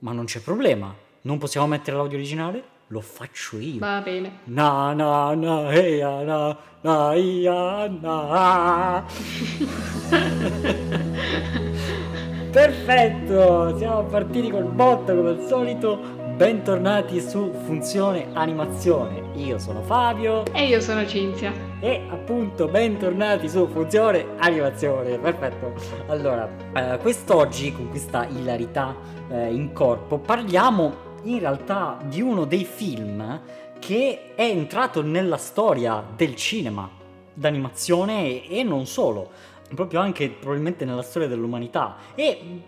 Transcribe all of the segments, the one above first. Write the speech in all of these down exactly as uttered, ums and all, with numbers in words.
ma non c'è problema, non possiamo mettere l'audio originale? Lo faccio io. Va bene. Na na na eia na na ia na. Perfetto, siamo partiti col botto come al solito. Bentornati su Funzione Animazione. Io sono Fabio. E io sono Cinzia. E appunto bentornati su Funzione Animazione. Perfetto. Allora, eh, quest'oggi con questa hilarità eh, in corpo parliamo in realtà di uno dei film che è entrato nella storia del cinema d'animazione e, e non solo, proprio anche probabilmente nella storia dell'umanità. E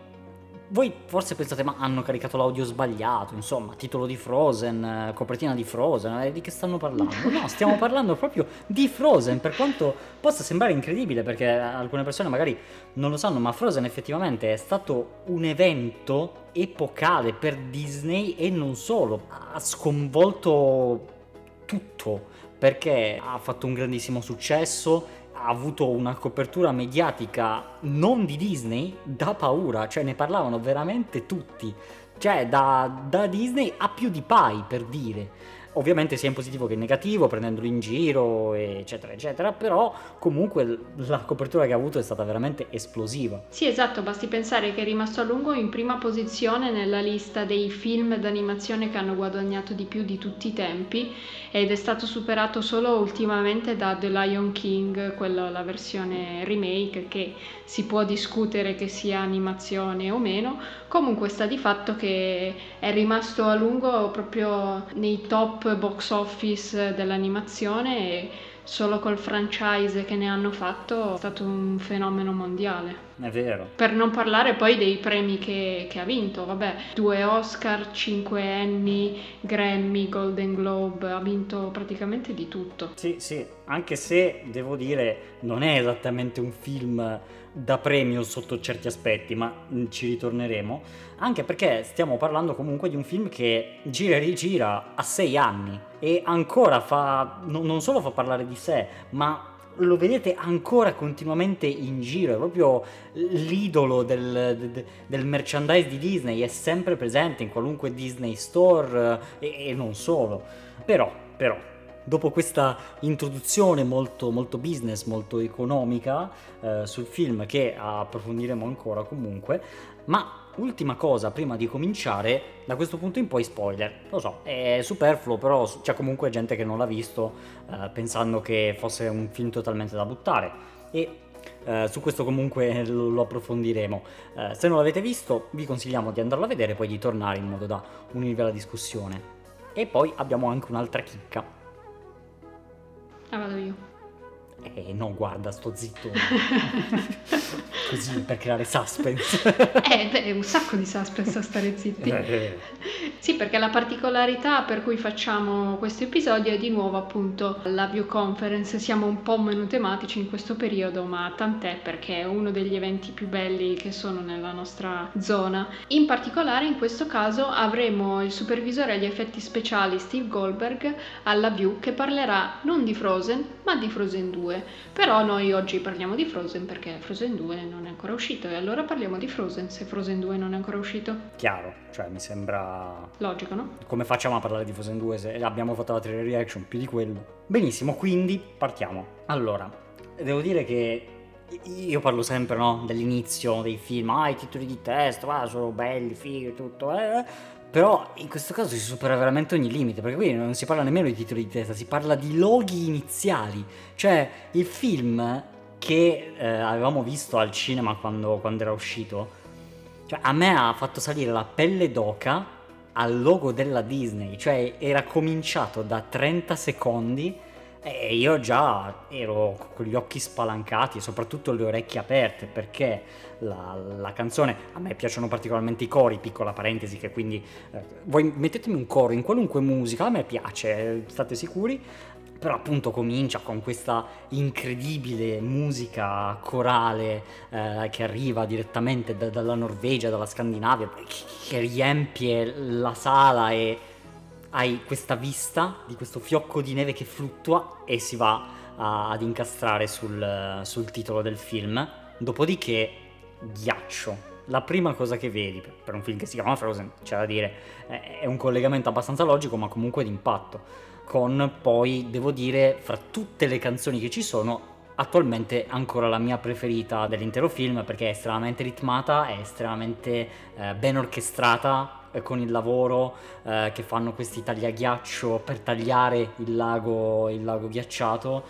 voi forse pensate, ma hanno caricato l'audio sbagliato, insomma, titolo di Frozen, copertina di Frozen, eh, di che stanno parlando? No, stiamo parlando proprio di Frozen, per quanto possa sembrare incredibile, perché alcune persone magari non lo sanno, ma Frozen effettivamente è stato un evento epocale per Disney e non solo, ha sconvolto tutto, perché ha fatto un grandissimo successo, ha avuto una copertura mediatica non di Disney da paura, cioè ne parlavano veramente tutti, cioè da, da Disney a PewDiePie, per dire, ovviamente sia in positivo che in negativo, prendendolo in giro eccetera eccetera, però comunque la copertura che ha avuto è stata veramente esplosiva. Sì, esatto, basti pensare che è rimasto a lungo in prima posizione nella lista dei film d'animazione che hanno guadagnato di più di tutti i tempi, ed è stato superato solo ultimamente da The Lion King, quella, la versione remake, che si può discutere che sia animazione o meno, comunque sta di fatto che è rimasto a lungo proprio nei top box office dell'animazione, e solo col franchise che ne hanno fatto è stato un fenomeno mondiale. È vero. Per non parlare poi dei premi che, che ha vinto, vabbè, due Oscar, cinque Emmy, Grammy, Golden Globe, ha vinto praticamente di tutto. Sì, sì, anche se devo dire non è esattamente un film da premio sotto certi aspetti, ma ci ritorneremo, anche perché stiamo parlando comunque di un film che gira e rigira a sei anni e ancora fa, no, non solo fa parlare di sé, ma lo vedete ancora continuamente in giro, è proprio l'idolo del, del, del merchandise di Disney, è sempre presente in qualunque Disney Store e, e non solo. Però, però, dopo questa introduzione molto, molto business, molto economica eh, sul film, che approfondiremo ancora comunque, ma ultima cosa prima di cominciare, da questo punto in poi spoiler, lo so, è superfluo, però c'è comunque gente che non l'ha visto eh, pensando che fosse un film totalmente da buttare, e eh, su questo comunque lo approfondiremo. Eh, se non l'avete visto vi consigliamo di andarlo a vedere e poi di tornare in modo da unirvi alla discussione. E poi abbiamo anche un'altra chicca. Ah, vado io. Eh no, guarda, sto zitto. Così, per creare suspense. Eh, beh, un sacco di suspense a stare zitti. Eh. Sì, perché la particolarità per cui facciamo questo episodio è di nuovo appunto la View Conference. Siamo un po' meno tematici in questo periodo, ma tant'è, perché è uno degli eventi più belli che sono nella nostra zona. In particolare in questo caso avremo il supervisore agli effetti speciali Steve Goldberg alla View, che parlerà non di Frozen, ma di Frozen due. Però noi oggi parliamo di Frozen perché Frozen due non è ancora uscito, e allora parliamo di Frozen se Frozen due non è ancora uscito. Chiaro, cioè mi sembra logico, no? Come facciamo a parlare di Frozen due se abbiamo fatto la trailer reaction, più di quello? Benissimo, quindi partiamo. Allora, devo dire che io parlo sempre, no, dell'inizio dei film, ah, i titoli di testo, ah, sono belli, fighi, tutto, eh... però in questo caso si supera veramente ogni limite, perché qui non si parla nemmeno di titoli di testa, si parla di loghi iniziali, cioè il film che eh, avevamo visto al cinema quando, quando era uscito, cioè a me ha fatto salire la pelle d'oca al logo della Disney, cioè era cominciato da trenta secondi e io già ero con gli occhi spalancati e soprattutto le orecchie aperte, perché la, la canzone, a me piacciono particolarmente i cori, piccola parentesi, che quindi eh, voi mettetemi un coro in qualunque musica, a me piace, state sicuri, però appunto comincia con questa incredibile musica corale eh, che arriva direttamente da, dalla Norvegia, dalla Scandinavia, che, che riempie la sala, e hai questa vista di questo fiocco di neve che fluttua e si va a, ad incastrare sul, sul titolo del film. Dopodiché ghiaccio, la prima cosa che vedi, per un film che si chiama Frozen, c'è da dire, è un collegamento abbastanza logico ma comunque d'impatto, con poi, devo dire, fra tutte le canzoni che ci sono, attualmente ancora la mia preferita dell'intero film, perché è estremamente ritmata, è estremamente eh, ben orchestrata, con il lavoro eh, che fanno questi tagliaghiaccio per tagliare il lago, il lago ghiacciato,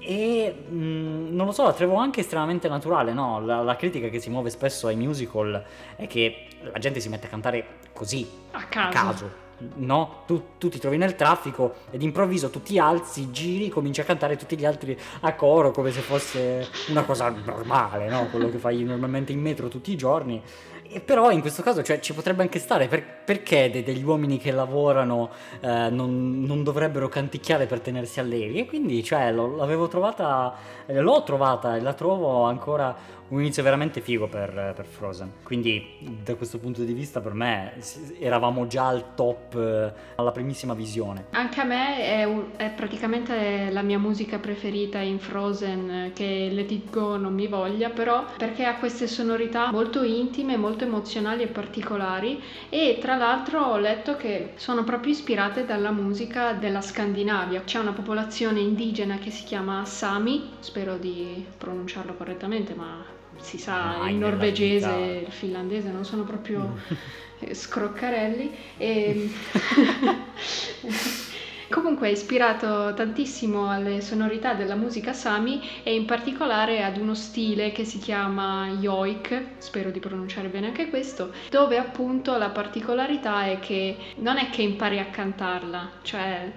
e mh, non lo so, la trovo anche estremamente naturale, no? La, la critica che si muove spesso ai musical è che la gente si mette a cantare così, a caso, a caso. No, tu, tu ti trovi nel traffico e d'improvviso tu ti alzi, giri, cominci a cantare tutti gli altri a coro come se fosse una cosa normale, no? Quello che fai normalmente in metro tutti i giorni. E però in questo caso, cioè, ci potrebbe anche stare, per, perché de, degli uomini che lavorano eh, non, non dovrebbero canticchiare per tenersi allegri, e quindi, cioè, lo, l'avevo trovata, eh, l'ho trovata e la trovo ancora un inizio veramente figo per, per Frozen, quindi da questo punto di vista per me eravamo già al top eh, alla primissima visione. Anche a me è, è praticamente la mia musica preferita in Frozen, che Let It Go non mi voglia, però perché ha queste sonorità molto intime, molto emozionali e particolari, e tra l'altro ho letto che sono proprio ispirate dalla musica della Scandinavia. C'è una popolazione indigena che si chiama Sami, spero di pronunciarlo correttamente, ma si sa, ah, il norvegese e il finlandese non sono proprio scroccarelli e... Comunque è ispirato tantissimo alle sonorità della musica Sami e in particolare ad uno stile che si chiama Yoik, spero di pronunciare bene anche questo, dove appunto la particolarità è che non è che impari a cantarla, cioè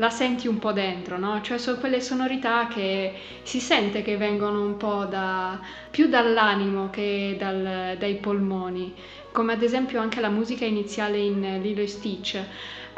la senti un po' dentro, no? Cioè sono quelle sonorità che si sente che vengono un po' da, più dall'animo che dal, dai polmoni, come ad esempio anche la musica iniziale in Lilo e Stitch.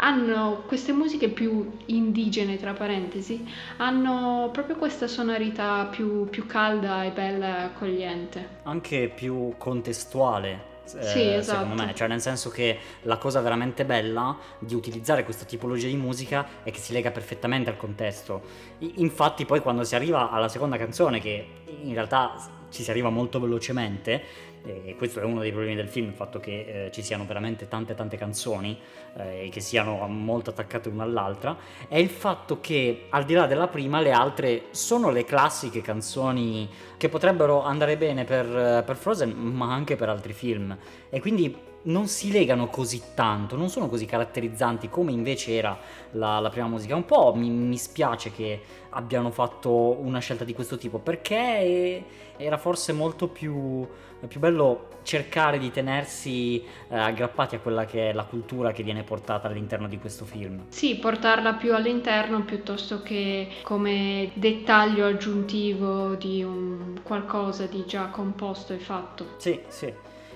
Hanno queste musiche più indigene, tra parentesi, hanno proprio questa sonorità più, più calda e bella e accogliente. Anche più contestuale, eh, sì, esatto. Secondo me, cioè nel senso che la cosa veramente bella di utilizzare questa tipologia di musica è che si lega perfettamente al contesto. Infatti poi quando si arriva alla seconda canzone, che in realtà ci si arriva molto velocemente, e questo è uno dei problemi del film, il fatto che eh, ci siano veramente tante tante canzoni e eh, che siano molto attaccate una all'altra, è il fatto che al di là della prima le altre sono le classiche canzoni che potrebbero andare bene per, per Frozen ma anche per altri film, e quindi non si legano così tanto, non sono così caratterizzanti come invece era la, la prima musica. Un po' mi, mi spiace che abbiano fatto una scelta di questo tipo, perché era forse molto più, più bello cercare di tenersi eh, aggrappati a quella che è la cultura che viene portata all'interno di questo film. Sì, portarla più all'interno piuttosto che come dettaglio aggiuntivo di un qualcosa di già composto e fatto. Sì, sì.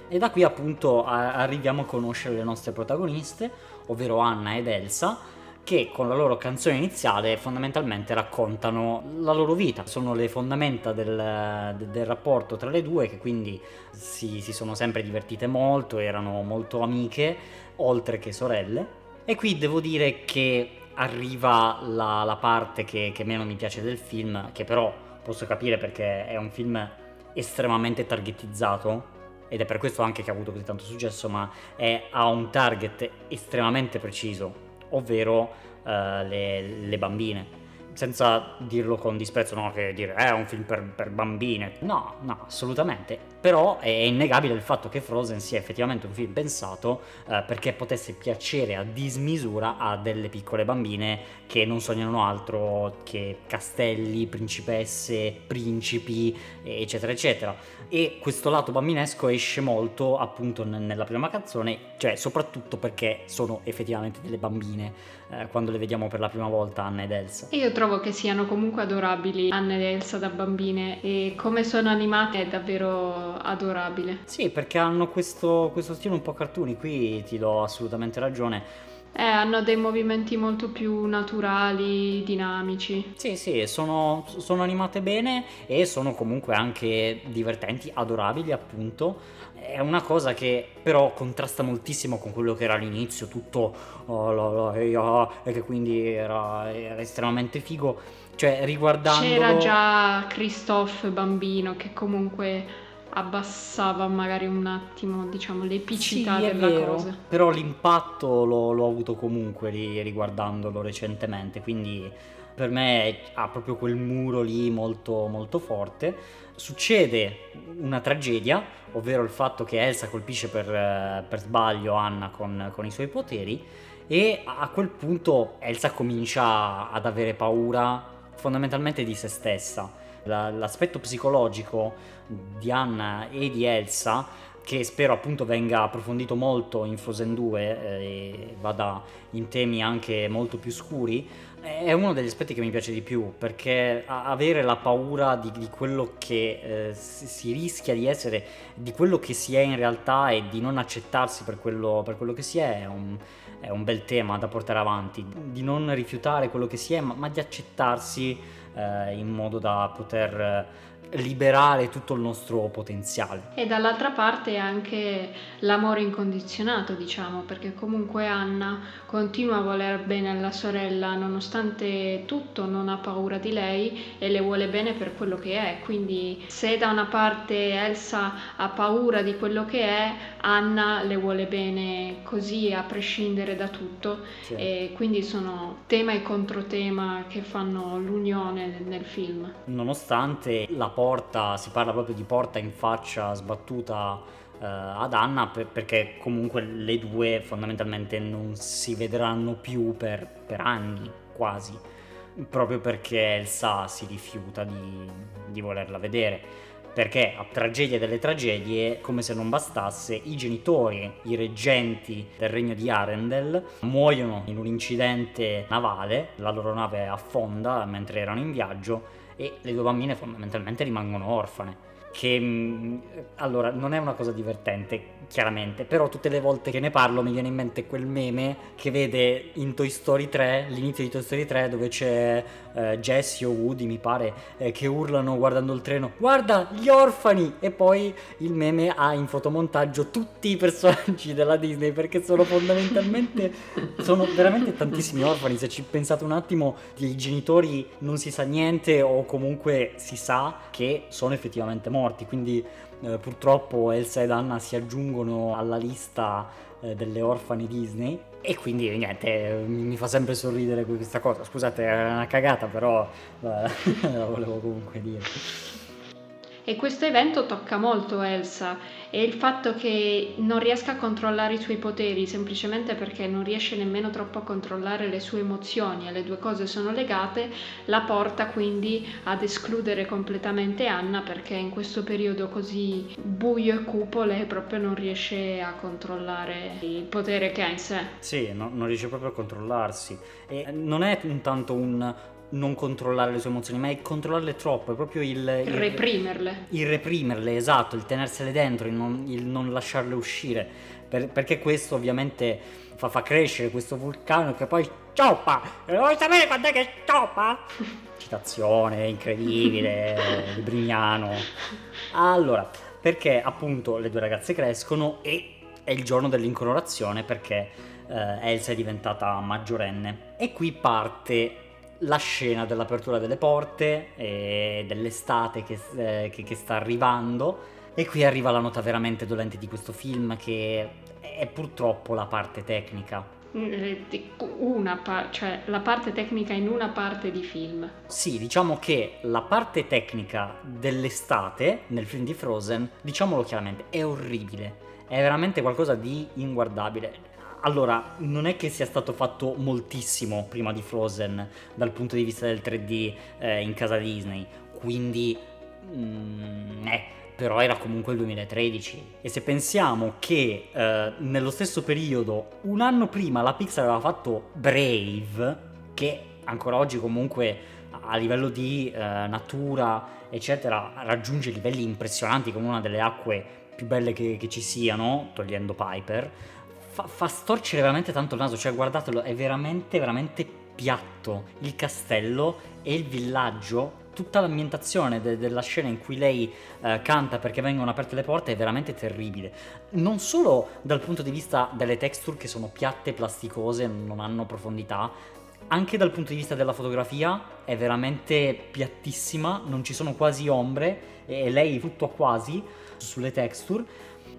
E da qui appunto arriviamo a conoscere le nostre protagoniste, ovvero Anna ed Elsa, che con la loro canzone iniziale fondamentalmente raccontano la loro vita, sono le fondamenta del, del rapporto tra le due, che quindi si, si sono sempre divertite molto, erano molto amiche, oltre che sorelle. E qui devo dire che arriva la, la parte che, che meno mi piace del film, che però posso capire perché è un film estremamente targetizzato, ed è per questo anche che ha avuto così tanto successo, ma è, ha un target estremamente preciso, ovvero eh, le, le bambine, senza dirlo con disprezzo, no, che dire è eh, un film per, per bambine, no, no, assolutamente, però è innegabile il fatto che Frozen sia effettivamente un film pensato eh, perché potesse piacere a dismisura a delle piccole bambine che non sognano altro che castelli, principesse, principi, eccetera eccetera, e questo lato bambinesco esce molto appunto n- nella prima canzone, cioè soprattutto perché sono effettivamente delle bambine eh, quando le vediamo per la prima volta Anna ed Elsa. Io trovo che siano comunque adorabili Anna ed Elsa da bambine, e come sono animate è davvero adorabile. Sì, perché hanno questo, questo stile un po' cartoony, qui ti do assolutamente ragione. Eh, hanno dei movimenti molto più naturali, dinamici. Sì, sì, sono, sono animate bene e sono comunque anche divertenti, adorabili appunto. È una cosa che però contrasta moltissimo con quello che era all'inizio, tutto oh, la, la, e, ah, e che quindi era, era estremamente figo. Cioè, riguardandolo... C'era già Kristoff bambino che comunque... abbassava magari un attimo, diciamo, l'epicità, sì, della vero. cosa. Però l'impatto l'ho, l'ho avuto comunque lì, riguardandolo recentemente, quindi per me ha proprio quel muro lì molto molto forte. Succede una tragedia, ovvero il fatto che Elsa colpisce per, per sbaglio Anna con, con i suoi poteri, e a quel punto Elsa comincia ad avere paura fondamentalmente di se stessa. L'aspetto psicologico di Anna e di Elsa, che spero appunto venga approfondito molto in Frozen due e vada in temi anche molto più scuri, è uno degli aspetti che mi piace di più, perché avere la paura di, di quello che eh, si rischia di essere, di quello che si è in realtà, e di non accettarsi per quello, per quello che si è, è un, è un bel tema da portare avanti, di non rifiutare quello che si è, ma, ma di accettarsi eh, in modo da poter eh, liberare tutto il nostro potenziale. E dall'altra parte anche l'amore incondizionato, diciamo, perché comunque Anna continua a voler bene alla sorella, nonostante tutto non ha paura di lei e le vuole bene per quello che è. Quindi se da una parte Elsa ha paura di quello che è, Anna le vuole bene così, a prescindere da tutto, sì. E quindi sono tema e controtema che fanno l'unione nel film. Nonostante la porta, si parla proprio di porta in faccia sbattuta eh, ad Anna, per, perché comunque le due fondamentalmente non si vedranno più per, per anni quasi, proprio perché Elsa si rifiuta di, di volerla vedere, perché a tragedia delle tragedie, come se non bastasse, i genitori, i reggenti del regno di Arendelle, muoiono in un incidente navale, la loro nave affonda mentre erano in viaggio e le due bambine fondamentalmente rimangono orfane. Che allora non è una cosa divertente, chiaramente, però tutte le volte che ne parlo mi viene in mente quel meme che vede in Toy Story tre, l'inizio di Toy Story tre, dove c'è eh, Jessie o Woody, mi pare, eh, che urlano guardando il treno: "Guarda gli orfani!" E poi il meme ha in fotomontaggio tutti i personaggi della Disney, perché sono fondamentalmente sono veramente tantissimi orfani. Se ci pensate un attimo, dei genitori non si sa niente, o comunque si sa che sono effettivamente morti. Quindi eh, purtroppo Elsa ed Anna si aggiungono alla lista eh, delle orfane Disney, e quindi niente, mi fa sempre sorridere questa cosa. Scusate, è una cagata, però eh, la volevo comunque dire. E questo evento tocca molto Elsa, e il fatto che non riesca a controllare i suoi poteri, semplicemente perché non riesce nemmeno troppo a controllare le sue emozioni, e le due cose sono legate, la porta quindi ad escludere completamente Anna, perché in questo periodo così buio e cupo lei proprio non riesce a controllare il potere che ha in sé. Sì, no, non riesce proprio a controllarsi, e non è intanto un non controllare le sue emozioni, ma è controllarle troppo, è proprio il, il reprimerle il reprimerle, esatto, il tenersele dentro, il non, il non lasciarle uscire, per, perché questo ovviamente fa, fa crescere questo vulcano che poi scioppa. E vuoi sapere quando è che scioppa? Citazione incredibile di Brignano. Allora, perché appunto le due ragazze crescono, e è il giorno dell'incoronazione, perché eh, Elsa è diventata maggiorenne, e qui parte la scena dell'apertura delle porte e dell'estate che, eh, che, che sta arrivando, e qui arriva la nota veramente dolente di questo film, che è purtroppo la parte tecnica. Una pa- cioè la parte tecnica in una parte di film. Sì, diciamo che la parte tecnica dell'estate nel film di Frozen, diciamolo chiaramente, è orribile, è veramente qualcosa di inguardabile. Allora, non è che sia stato fatto moltissimo prima di Frozen dal punto di vista del tre D eh, in casa Disney, quindi mm, eh, però era comunque il duemilatredici, e se pensiamo che eh, nello stesso periodo, un anno prima, la Pixar aveva fatto Brave, che ancora oggi comunque a livello di eh, natura eccetera raggiunge livelli impressionanti, come una delle acque più belle che, che ci siano, togliendo Piper. Fa, fa storcere veramente tanto il naso, cioè guardatelo, è veramente veramente piatto il castello e il villaggio, tutta l'ambientazione de- della scena in cui lei eh, canta perché vengono aperte le porte è veramente terribile, non solo dal punto di vista delle texture che sono piatte, plasticose, non hanno profondità, anche dal punto di vista della fotografia è veramente piattissima, non ci sono quasi ombre e lei tutto a quasi sulle texture,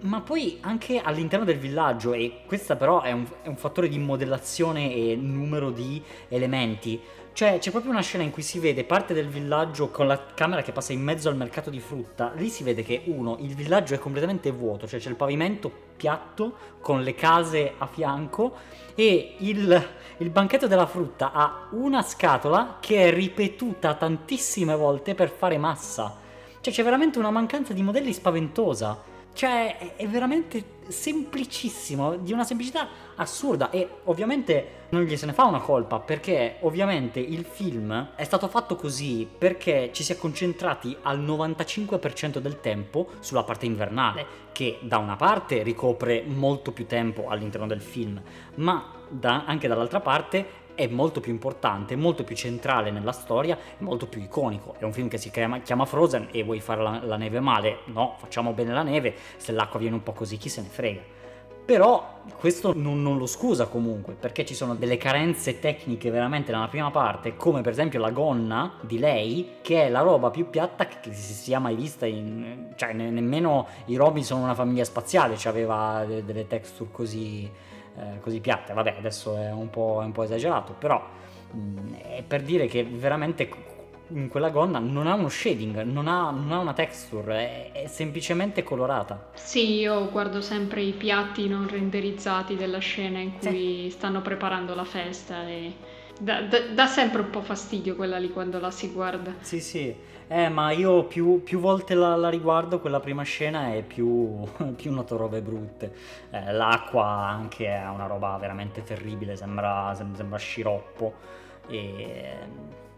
ma poi anche all'interno del villaggio, e questa però è un, è un fattore di modellazione e numero di elementi. Cioè c'è proprio una scena in cui si vede parte del villaggio con la camera che passa in mezzo al mercato di frutta. Lì si vede che uno, il villaggio è completamente vuoto, cioè c'è il pavimento piatto con le case a fianco e il, il banchetto della frutta ha una scatola che è ripetuta tantissime volte per fare massa. Cioè c'è veramente una mancanza di modelli spaventosa, cioè è veramente semplicissimo, di una semplicità assurda, e ovviamente non gli se ne fa una colpa, perché ovviamente il film è stato fatto così perché ci si è concentrati al novantacinque per cento del tempo sulla parte invernale, che da una parte ricopre molto più tempo all'interno del film, ma da, anche dall'altra parte è molto più importante, molto più centrale nella storia, molto più iconico. È un film che si chiama, chiama Frozen e vuoi fare la, la neve male? No, facciamo bene la neve, se l'acqua viene un po' così chi se ne frega. Però questo non, non lo scusa comunque, perché ci sono delle carenze tecniche veramente nella prima parte, come per esempio la gonna di lei, che è la roba più piatta che si sia mai vista, in, cioè ne, nemmeno i Robin sono una famiglia spaziale, cioè aveva de, delle texture così... così piatte. Vabbè, adesso è un po', è un po' esagerato, però mh, è per dire che veramente in quella gonna non ha uno shading, non ha, non ha una texture, è, è semplicemente colorata. Sì, io guardo sempre i piatti non renderizzati della scena in cui sì. stanno preparando la festa e dà, dà, dà sempre un po' fastidio quella lì quando la si guarda. Sì, sì. Eh, ma io più, più volte la, la riguardo quella prima scena e più, più noto robe brutte. Eh, l'acqua anche è una roba veramente terribile, sembra, sembra sciroppo. E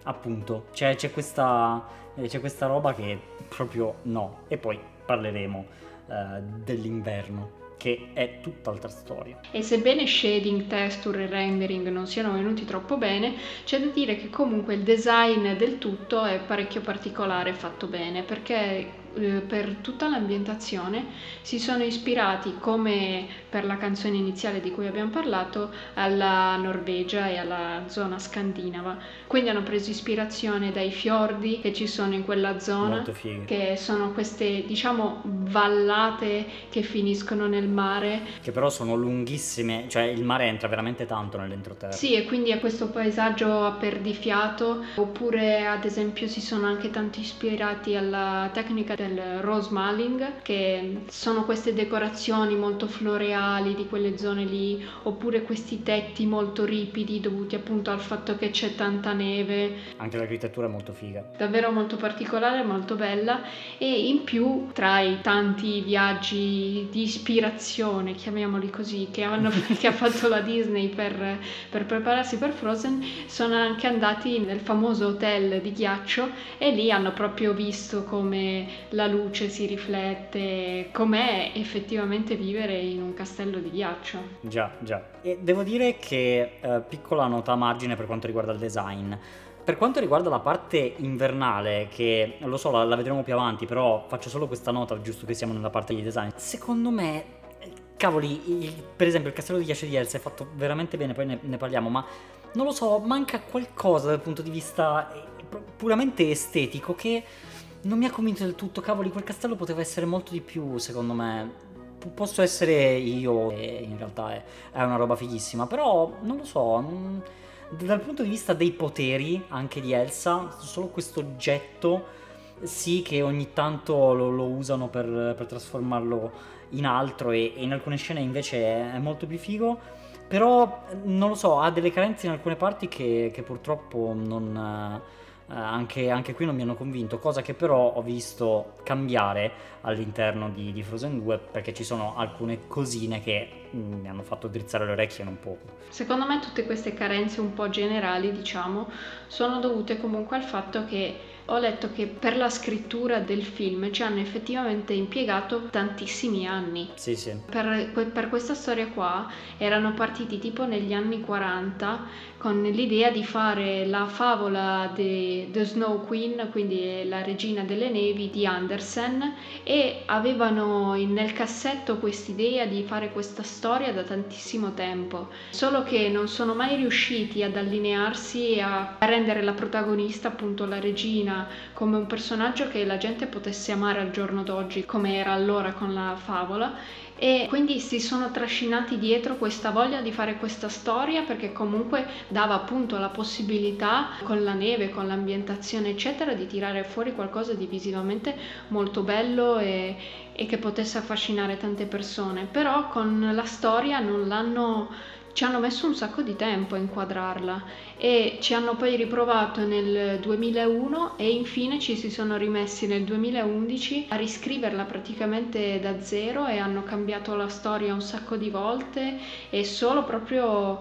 appunto c'è, c'è, questa, c'è questa roba che proprio no. E poi parleremo eh, dell'inverno, che è tutt'altra storia. E sebbene shading, texture e rendering non siano venuti troppo bene, c'è da dire che comunque il design del tutto è parecchio particolare e fatto bene, perché per tutta l'ambientazione si sono ispirati, come per la canzone iniziale di cui abbiamo parlato, alla Norvegia e alla zona scandinava, quindi hanno preso ispirazione dai fiordi che ci sono in quella zona, che sono queste diciamo vallate che finiscono nel mare, che però sono lunghissime, cioè il mare entra veramente tanto nell'entroterra. Sì, e quindi è questo paesaggio apperdifiato. Oppure ad esempio si sono anche tanto ispirati alla tecnica del Rosemaling, che sono queste decorazioni molto floreali di quelle zone lì, oppure questi tetti molto ripidi dovuti appunto al fatto che c'è tanta neve. Anche l'architettura è molto figa, davvero molto particolare, molto bella. E in più, tra i tanti viaggi di ispirazione, chiamiamoli così, che, hanno, che ha fatto la Disney per, per prepararsi per Frozen, sono anche andati nel famoso hotel di ghiaccio e lì hanno proprio visto come la luce si riflette, com'è effettivamente vivere in un castello di ghiaccio. Già, già. E devo dire che eh, piccola nota a margine per quanto riguarda il design. Per quanto riguarda la parte invernale, che lo so, la, la vedremo più avanti, però faccio solo questa nota, giusto che siamo nella parte di design. Secondo me, cavoli, il, per esempio il castello di ghiaccio di Elsa è fatto veramente bene, poi ne, ne parliamo, ma non lo so, manca qualcosa dal punto di vista puramente estetico che non mi ha convinto del tutto. Cavoli, quel castello poteva essere molto di più, secondo me. P- posso essere io, e in realtà è, è una roba fighissima, però non lo so. Non... Dal punto di vista dei poteri, anche di Elsa, solo questo oggetto, sì, che ogni tanto lo, lo usano per, per trasformarlo in altro, e, e in alcune scene invece è, è molto più figo, però non lo so, ha delle carenze in alcune parti che, che purtroppo non... Eh, anche, anche qui non mi hanno convinto, cosa che però ho visto cambiare all'interno di, di Frozen due, perché ci sono alcune cosine che mi hanno fatto drizzare le orecchie non poco. Secondo me tutte queste carenze un po' generali, diciamo, sono dovute comunque al fatto che ho letto che per la scrittura del film ci hanno effettivamente impiegato tantissimi anni. Sì, sì. Per, per questa storia qua erano partiti tipo negli anni quaranta con l'idea di fare la favola dei di The Snow Queen, quindi La regina delle nevi di Andersen, e avevano nel cassetto quest'idea di fare questa storia da tantissimo tempo, solo che non sono mai riusciti ad allinearsi e a rendere la protagonista, appunto la regina, come un personaggio che la gente potesse amare al giorno d'oggi come era allora con la favola, e quindi si sono trascinati dietro questa voglia di fare questa storia perché comunque dava appunto la possibilità, con la neve, con l'ambientazione eccetera, di tirare fuori qualcosa di visivamente molto bello e, e che potesse affascinare tante persone. Però con la storia non l'hanno, ci hanno messo un sacco di tempo a inquadrarla e ci hanno poi riprovato nel duemilauno e infine ci si sono rimessi nel duemilaundici a riscriverla praticamente da zero e hanno cambiato la storia un sacco di volte e solo proprio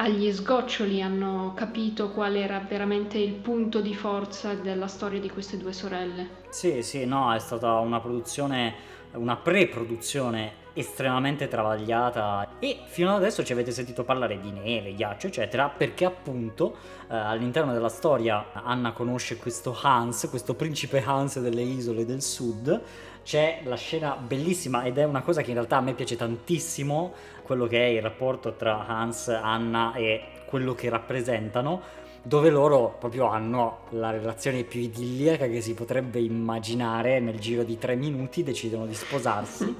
agli sgoccioli hanno capito qual era veramente il punto di forza della storia di queste due sorelle. Sì, sì, no, è stata una produzione, una pre-produzione estremamente travagliata e fino ad adesso ci avete sentito parlare di neve, ghiaccio eccetera perché appunto eh, all'interno della storia Anna conosce questo Hans, questo principe Hans delle isole del sud. C'è la scena bellissima ed è una cosa che in realtà a me piace tantissimo, quello che è il rapporto tra Hans, Anna e quello che rappresentano, dove loro proprio hanno la relazione più idilliaca che si potrebbe immaginare, nel giro di tre minuti decidono di sposarsi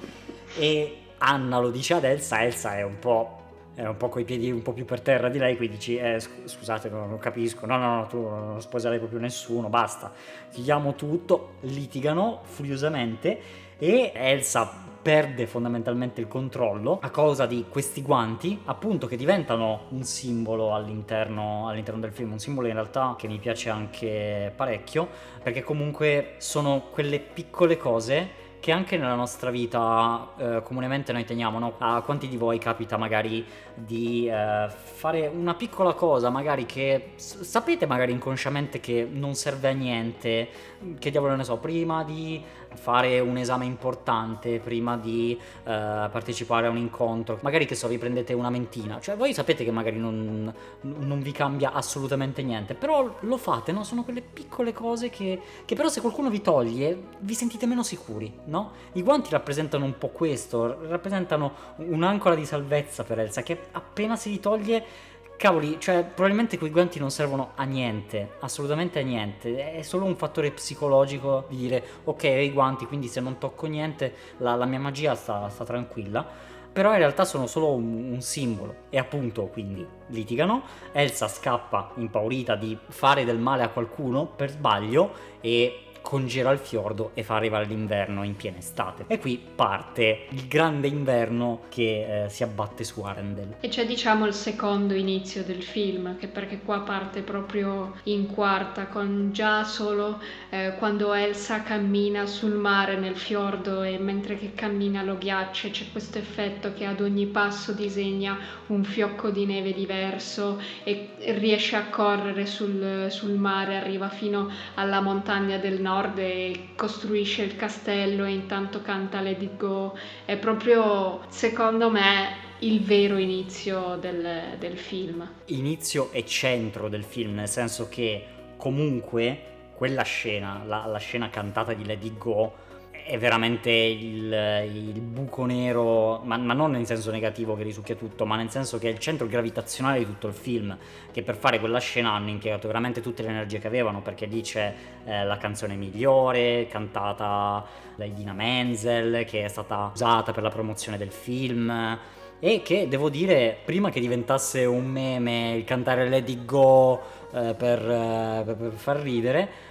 e Anna lo dice ad Elsa, Elsa è un po', è un po' coi piedi un po' più per terra di lei, quindi dici eh, scusate non lo capisco, no no no tu non sposerai proprio nessuno, basta, chiudiamo tutto, litigano furiosamente e Elsa perde fondamentalmente il controllo a causa di questi guanti, appunto, che diventano un simbolo all'interno, all'interno del film, un simbolo in realtà che mi piace anche parecchio perché comunque sono quelle piccole cose che anche nella nostra vita eh, comunemente noi teniamo, no? A quanti di voi capita magari di eh, fare una piccola cosa magari che s- sapete magari inconsciamente che non serve a niente, che diavolo ne so, prima di fare un esame importante, prima di eh, partecipare a un incontro, magari che so vi prendete una mentina, cioè voi sapete che magari non, non vi cambia assolutamente niente, però lo fate, no? Sono quelle piccole cose che, che però se qualcuno vi toglie vi sentite meno sicuri, no? I guanti rappresentano un po' questo, rappresentano un'ancora di salvezza per Elsa che appena se li toglie, cavoli, cioè probabilmente quei guanti non servono a niente, assolutamente a niente, è solo un fattore psicologico di dire ok ho i guanti quindi se non tocco niente la, la mia magia sta, sta tranquilla. Però in realtà sono solo un, un simbolo e appunto quindi litigano, Elsa scappa impaurita di fare del male a qualcuno per sbaglio e congela il fiordo e fa arrivare l'inverno in piena estate e qui parte il grande inverno che eh, si abbatte su Arendelle e c'è diciamo il secondo inizio del film, che perché qua parte proprio in quarta con già solo eh, quando Elsa cammina sul mare nel fiordo e mentre che cammina lo ghiaccia, c'è questo effetto che ad ogni passo disegna un fiocco di neve diverso e riesce a correre sul, sul mare, arriva fino alla montagna del nord e costruisce il castello e intanto canta Let It Go. È proprio, secondo me, il vero inizio del, del film. Inizio e centro del film, nel senso che comunque quella scena, la, la scena cantata di Let It Go è veramente il, il buco nero, ma, ma non nel senso negativo che risucchia tutto, ma nel senso che è il centro gravitazionale di tutto il film, che per fare quella scena hanno impiegato veramente tutte le energie che avevano, perché lì c'è eh, la canzone migliore, cantata da Idina Menzel, che è stata usata per la promozione del film, e che, devo dire, prima che diventasse un meme, il cantare Let It Go eh, per, eh, per, per far ridere,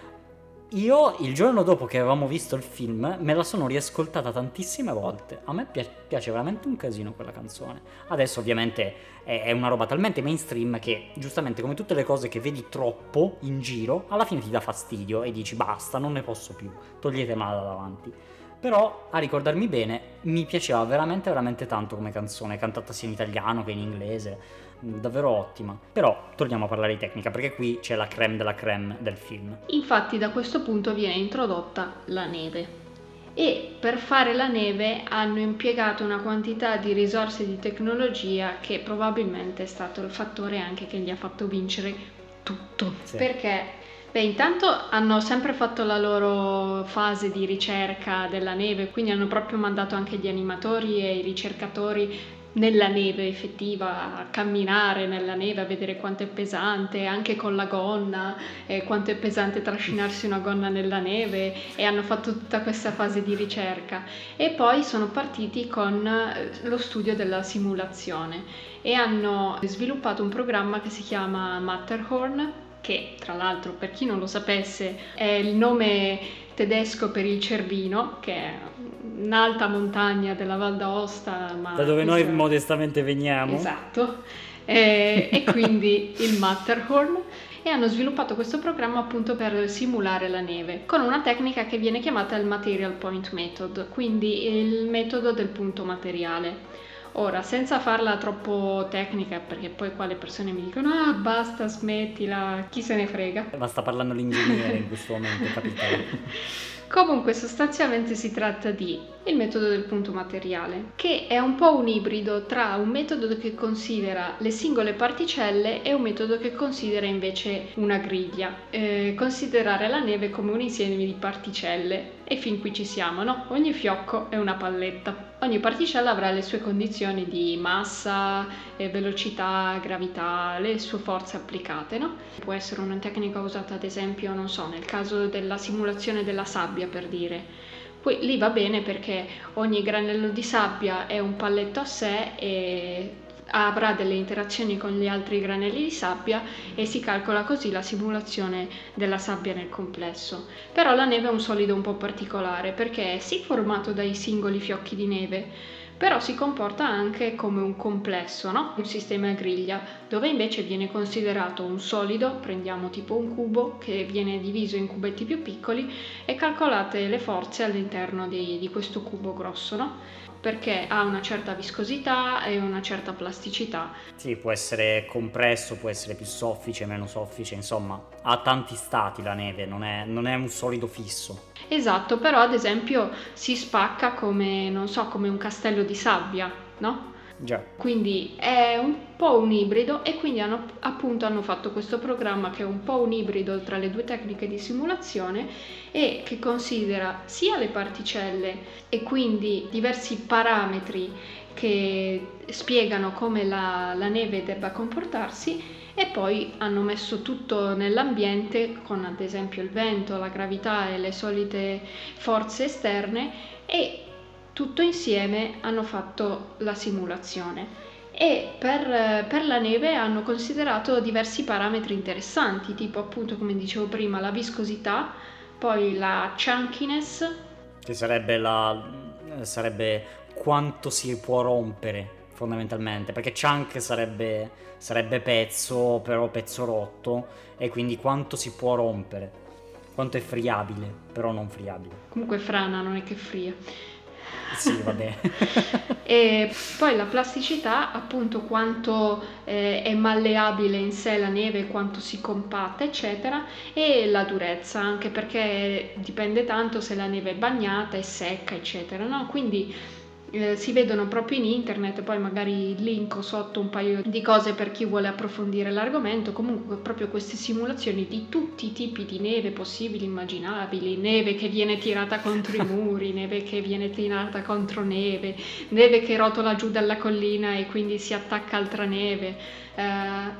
io il giorno dopo che avevamo visto il film me la sono riascoltata tantissime volte, a me piace veramente un casino quella canzone. Adesso ovviamente è una roba talmente mainstream che giustamente, come tutte le cose che vedi troppo in giro, alla fine ti dà fastidio e dici basta, non ne posso più, toglietemela da davanti. Però a ricordarmi bene mi piaceva veramente veramente tanto come canzone, cantata sia in italiano che in inglese, davvero ottima. Però torniamo a parlare di tecnica, perché qui c'è la crème della crème del film. Infatti da questo punto viene introdotta la neve e per fare la neve hanno impiegato una quantità di risorse di tecnologia che probabilmente è stato il fattore anche che gli ha fatto vincere tutto, sì. Perché Beh, intanto hanno sempre fatto la loro fase di ricerca della neve, quindi hanno proprio mandato anche gli animatori e i ricercatori nella neve effettiva, a camminare nella neve, a vedere quanto è pesante, anche con la gonna, eh, quanto è pesante trascinarsi una gonna nella neve, e hanno fatto tutta questa fase di ricerca. E poi sono partiti con lo studio della simulazione e hanno sviluppato un programma che si chiama Matterhorn, che tra l'altro, per chi non lo sapesse, è il nome tedesco per il Cervino, che è un'alta montagna della Val d'Aosta, ma da dove noi modestamente veniamo. Esatto, e, e quindi il Matterhorn. E hanno sviluppato questo programma appunto per simulare la neve, con una tecnica che viene chiamata il Material Point Method, quindi il metodo del punto materiale. Ora, senza farla troppo tecnica, perché poi qua le persone mi dicono ah basta, smettila, chi se ne frega. Ma sta parlando l'ingegnere in questo momento, capitale. Comunque sostanzialmente si tratta di il metodo del punto materiale, che è un po' un ibrido tra un metodo che considera le singole particelle e un metodo che considera invece una griglia. Eh, considerare la neve come un insieme di particelle, e fin qui ci siamo, no? Ogni fiocco è una palletta. Ogni particella avrà le sue condizioni di massa, eh, velocità, gravità, le sue forze applicate, no? Può essere una tecnica usata ad esempio, non so, nel caso della simulazione della sabbia, per dire. Poi lì va bene perché ogni granello di sabbia è un palletto a sé e avrà delle interazioni con gli altri granelli di sabbia, e si calcola così la simulazione della sabbia nel complesso. Però la neve è un solido un po' particolare, perché è sì formato dai singoli fiocchi di neve, però si comporta anche come un complesso, no? Un sistema a griglia, dove invece viene considerato un solido, prendiamo tipo un cubo che viene diviso in cubetti più piccoli e calcolate le forze all'interno di, di questo cubo grosso, no? Perché ha una certa viscosità e una certa plasticità. Sì, può essere compresso, può essere più soffice, meno soffice, insomma, ha tanti stati la neve, non è, non è un solido fisso. Esatto, però ad esempio si spacca come, non so, come un castello di sabbia, no? Già. Quindi è un po' un ibrido, e quindi hanno, appunto hanno fatto questo programma che è un po' un ibrido tra le due tecniche di simulazione, e che considera sia le particelle e quindi diversi parametri che spiegano come la, la neve debba comportarsi, e poi hanno messo tutto nell'ambiente con ad esempio il vento, la gravità e le solite forze esterne, e tutto insieme hanno fatto la simulazione. E per, per la neve hanno considerato diversi parametri interessanti, tipo appunto, come dicevo prima, la viscosità, poi la chunkiness, che sarebbe la sarebbe quanto si può rompere fondamentalmente, perché chunk sarebbe sarebbe pezzo, però pezzo rotto, e quindi quanto si può rompere, quanto è friabile, però non friabile. Comunque frana, non è che fria. Sì, vabbè. E poi la plasticità, appunto quanto eh, è malleabile in sé la neve, quanto si compatta eccetera, e la durezza, anche perché dipende tanto se la neve è bagnata, è secca eccetera, no? Quindi eh, si vedono proprio in internet, poi magari linko sotto un paio di cose per chi vuole approfondire l'argomento. Comunque proprio queste simulazioni di tutti i tipi di neve possibili, immaginabili, neve che viene tirata contro i muri, neve che viene tirata contro neve, neve che rotola giù dalla collina e quindi si attacca altra neve, eh,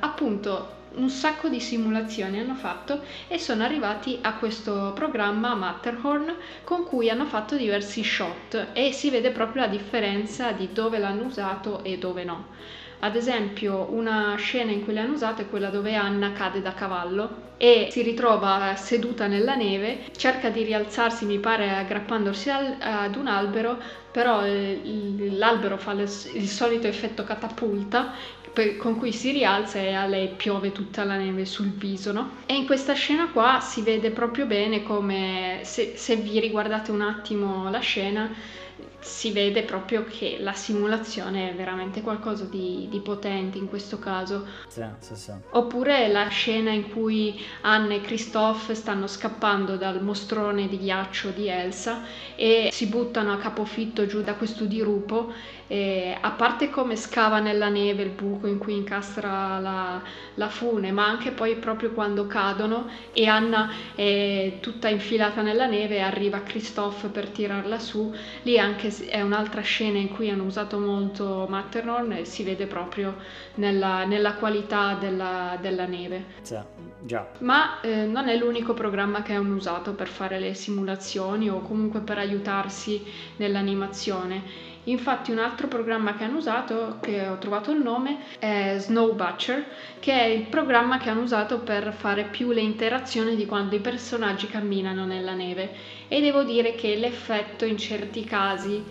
appunto un sacco di simulazioni hanno fatto, e sono arrivati a questo programma Matterhorn, con cui hanno fatto diversi shot, e si vede proprio la differenza di dove l'hanno usato e dove no. Ad esempio, una scena in cui l'hanno usato è quella dove Anna cade da cavallo e si ritrova seduta nella neve, cerca di rialzarsi, mi pare aggrappandosi al, ad un albero, però il, l'albero fa le, il solito effetto catapulta per, con cui si rialza, e a lei piove tutta la neve sul viso, no? E in questa scena qua si vede proprio bene come, se, se vi riguardate un attimo la scena, si vede proprio che la simulazione è veramente qualcosa di, di potente in questo caso. Sì, sì, sì. Oppure la scena in cui Anna e Kristoff stanno scappando dal mostrone di ghiaccio di Elsa e si buttano a capofitto giù da questo dirupo, e a parte come scava nella neve il buco in cui incastra la, la fune, ma anche poi proprio quando cadono e Anna è tutta infilata nella neve e arriva Kristoff per tirarla su, lì anche è un'altra scena in cui hanno usato molto Matterhorn e si vede proprio nella, nella qualità della, della neve. Sì, già. Ma eh, non è l'unico programma che hanno usato per fare le simulazioni o comunque per aiutarsi nell'animazione. Infatti un altro programma che hanno usato, che ho trovato il nome, è Snow Butcher, che è il programma che hanno usato per fare più le interazioni di quando i personaggi camminano nella neve. E devo dire che l'effetto in certi casi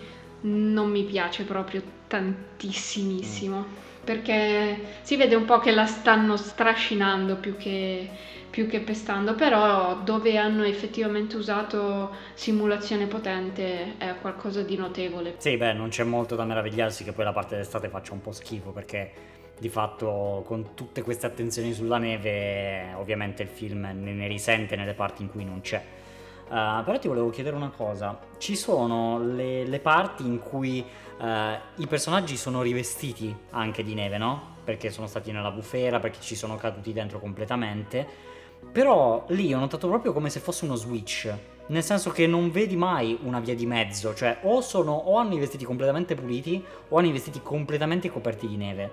non mi piace proprio tantissimissimo, perché si vede un po' che la stanno strascinando più che... più che pestando, però dove hanno effettivamente usato simulazione potente è qualcosa di notevole. Sì, beh, non c'è molto da meravigliarsi che poi la parte d'estate faccia un po' schifo, perché di fatto con tutte queste attenzioni sulla neve ovviamente il film ne, ne risente nelle parti in cui non c'è. Uh, però ti volevo chiedere una cosa, ci sono le, le parti in cui uh, i personaggi sono rivestiti anche di neve, no? Perché sono stati nella bufera, perché ci sono caduti dentro completamente. Però lì ho notato proprio come se fosse uno switch, nel senso che non vedi mai una via di mezzo, cioè o, sono, o hanno i vestiti completamente puliti o hanno i vestiti completamente coperti di neve.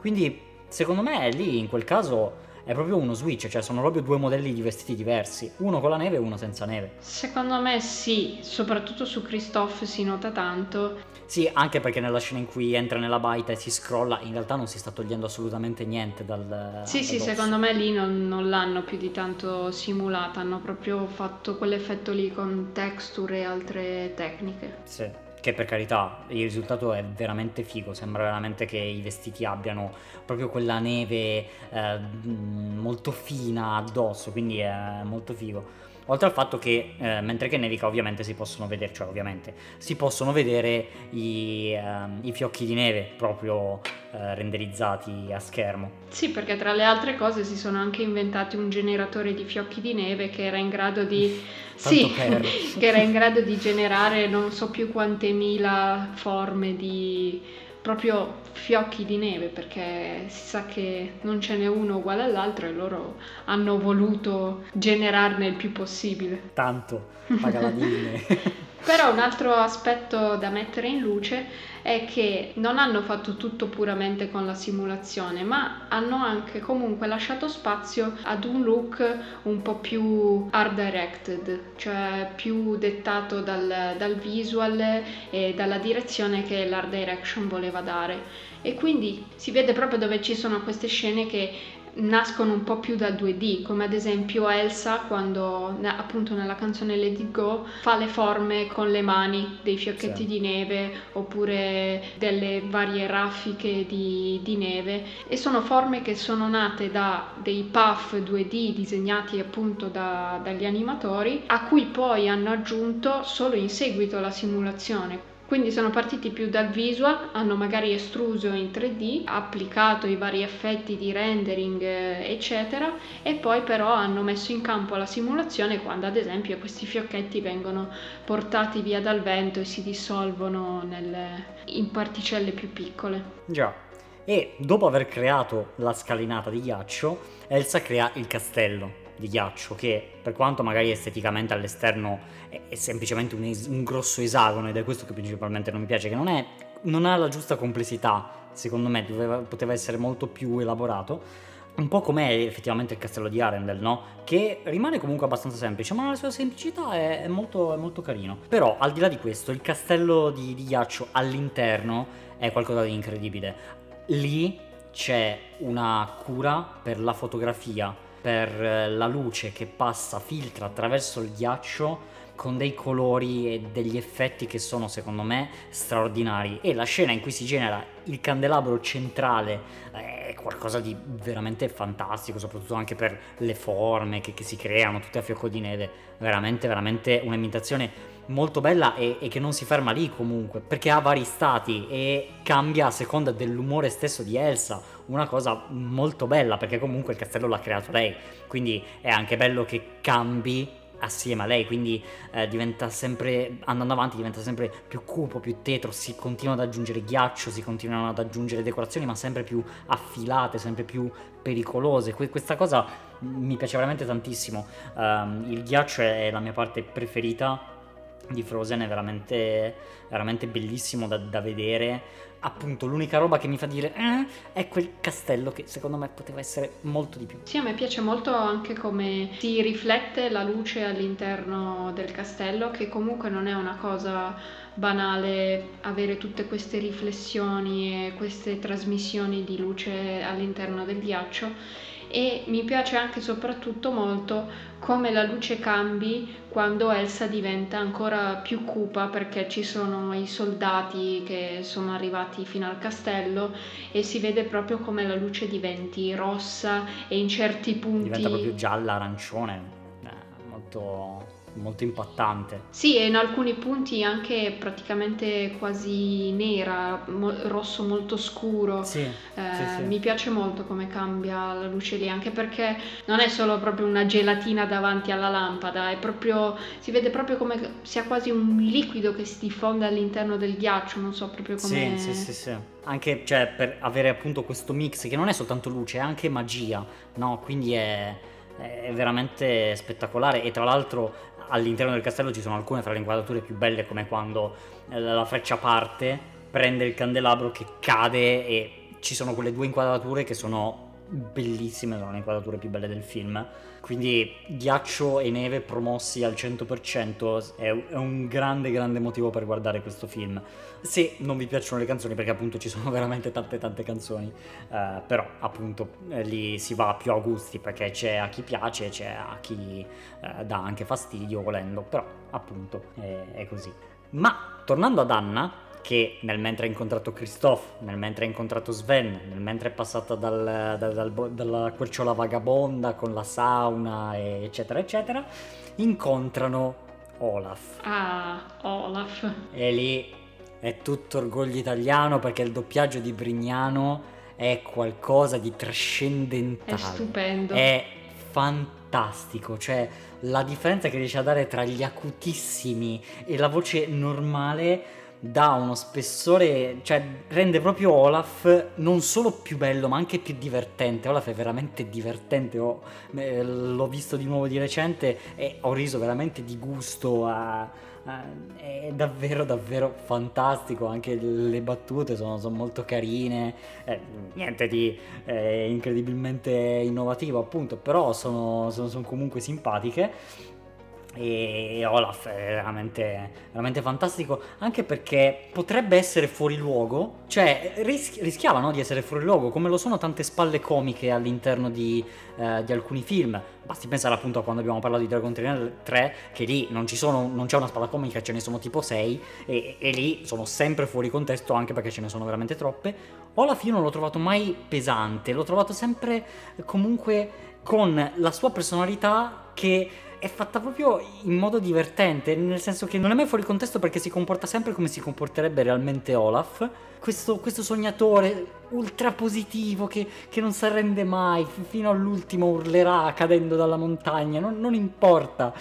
Quindi secondo me lì in quel caso è proprio uno switch, cioè sono proprio due modelli di vestiti diversi, uno con la neve e uno senza neve. Secondo me sì, soprattutto su Kristoff si nota tanto. Sì, anche perché nella scena in cui entra nella baita e si scrolla, in realtà non si sta togliendo assolutamente niente dal... Sì, sì, dosso. Secondo me lì non, non l'hanno più di tanto simulata, hanno proprio fatto quell'effetto lì con texture e altre tecniche. Sì, che per carità, il risultato è veramente figo, sembra veramente che i vestiti abbiano proprio quella neve eh, molto fina addosso, quindi è molto figo. Oltre al fatto che eh, mentre che nevica ovviamente si possono vedere, cioè ovviamente si possono vedere i, uh, i fiocchi di neve proprio uh, renderizzati a schermo. Sì, perché tra le altre cose si sono anche inventati un generatore di fiocchi di neve che era in grado di sì, che era in grado di generare non so più quante mila forme di proprio fiocchi di neve, perché si sa che non ce n'è uno uguale all'altro e loro hanno voluto generarne il più possibile. Tanto, paga la mille. Però un altro aspetto da mettere in luce è che non hanno fatto tutto puramente con la simulazione, ma hanno anche comunque lasciato spazio ad un look un po' più art directed, cioè più dettato dal, dal visual e dalla direzione che l'art direction voleva dare. E quindi si vede proprio dove ci sono queste scene che nascono un po' più da due D, come ad esempio Elsa quando appunto nella canzone Let It Go fa le forme con le mani dei fiocchetti sì. di neve, oppure delle varie raffiche di, di neve, e sono forme che sono nate da dei puff due D disegnati appunto da, dagli animatori, a cui poi hanno aggiunto solo in seguito la simulazione. Quindi sono partiti più dal visual, hanno magari estruso in tre D, applicato i vari effetti di rendering eccetera, e poi però hanno messo in campo la simulazione quando ad esempio questi fiocchetti vengono portati via dal vento e si dissolvono nel, in particelle più piccole. Già, e dopo aver creato la scalinata di ghiaccio, Elsa crea il castello di ghiaccio, che per quanto magari esteticamente all'esterno è semplicemente un, es- un grosso esagono, ed è questo che principalmente non mi piace, che non, è, non ha la giusta complessità, secondo me doveva, poteva essere molto più elaborato, un po' com'è effettivamente il castello di Arendelle, no? Che rimane comunque abbastanza semplice, ma la sua semplicità è, è, molto, è molto carino. Però al di là di questo, il castello di, di ghiaccio all'interno è qualcosa di incredibile. Lì c'è una cura per la fotografia, per la luce che passa, filtra attraverso il ghiaccio, con dei colori e degli effetti che sono secondo me straordinari, e la scena in cui si genera il candelabro centrale è qualcosa di veramente fantastico, soprattutto anche per le forme che, che si creano tutte a fiocco di neve. Veramente veramente un'imitazione molto bella e, e che non si ferma lì comunque, perché ha vari stati e cambia a seconda dell'umore stesso di Elsa. Una cosa molto bella, perché comunque il castello l'ha creato lei, quindi è anche bello che cambi assieme a lei, quindi eh, diventa sempre, andando avanti diventa sempre più cupo, più tetro, si continua ad aggiungere ghiaccio, si continuano ad aggiungere decorazioni ma sempre più affilate, sempre più pericolose. Que- questa cosa mi piace veramente tantissimo. Um, il ghiaccio è la mia parte preferita di Frozen, è veramente veramente bellissimo da, da vedere. Appunto, l'unica roba che mi fa dire eh, è quel castello che secondo me poteva essere molto di più. Sì, a me piace molto anche come si riflette la luce all'interno del castello, che comunque non è una cosa banale avere tutte queste riflessioni e queste trasmissioni di luce all'interno del ghiaccio. E mi piace anche soprattutto molto come la luce cambi quando Elsa diventa ancora più cupa, perché ci sono i soldati che sono arrivati fino al castello e si vede proprio come la luce diventi rossa e in certi punti diventa proprio gialla, arancione, eh, molto... molto impattante. Sì, e in alcuni punti anche praticamente quasi nera, mo- rosso molto scuro. Sì, eh, sì, sì. Mi piace molto come cambia la luce lì, anche perché non è solo proprio una gelatina davanti alla lampada, è proprio, si vede proprio come sia quasi un liquido che si diffonde all'interno del ghiaccio, non so proprio come... Sì, sì, sì, sì. Anche, cioè, per avere appunto questo mix che non è soltanto luce, è anche magia, no? Quindi è, è veramente spettacolare. E tra l'altro all'interno del castello ci sono alcune fra le inquadrature più belle, come quando la freccia parte, prende il candelabro che cade, e ci sono quelle due inquadrature che sono bellissime, sono le inquadrature più belle del film. Quindi ghiaccio e neve promossi al cento per cento, è un grande grande motivo per guardare questo film, se non vi piacciono le canzoni, perché appunto ci sono veramente tante tante canzoni, eh, però appunto eh, lì si va più a gusti, perché c'è a chi piace, c'è a chi eh, dà anche fastidio volendo, però appunto è, è così. Ma tornando ad Anna, che nel mentre ha incontrato Kristoff, nel mentre ha incontrato Sven, nel mentre è passata dal, dal, dal, dalla querciola vagabonda con la sauna eccetera eccetera, incontrano Olaf. Ah, Olaf. E lì è tutto orgoglio italiano, perché il doppiaggio di Brignano è qualcosa di trascendentale. È stupendo. È fantastico. Fantastico, cioè la differenza che riesce a dare tra gli acutissimi e la voce normale dà uno spessore, cioè rende proprio Olaf non solo più bello ma anche più divertente. Olaf è veramente divertente, oh, eh, l'ho visto di nuovo di recente e ho riso veramente di gusto, a... è davvero davvero fantastico. Anche le battute sono, sono molto carine, eh, niente di eh, incredibilmente innovativo appunto, però sono, sono, sono comunque simpatiche. E Olaf è veramente veramente fantastico, anche perché potrebbe essere fuori luogo, cioè ris- rischiava no, di essere fuori luogo, come lo sono tante spalle comiche all'interno di, eh, di alcuni film. Basti pensare appunto a quando abbiamo parlato di Dragon Trainer tre, che lì non ci sono, non c'è una spalla comica, ce ne sono tipo sei, e, e lì sono sempre fuori contesto, anche perché ce ne sono veramente troppe. Olaf io non l'ho trovato mai pesante, l'ho trovato sempre comunque con la sua personalità, che è fatta proprio in modo divertente, nel senso che non è mai fuori contesto, perché si comporta sempre come si comporterebbe realmente Olaf, questo, questo sognatore ultra positivo che, che non si arrende mai, fino all'ultimo urlerà cadendo dalla montagna, non, non importa,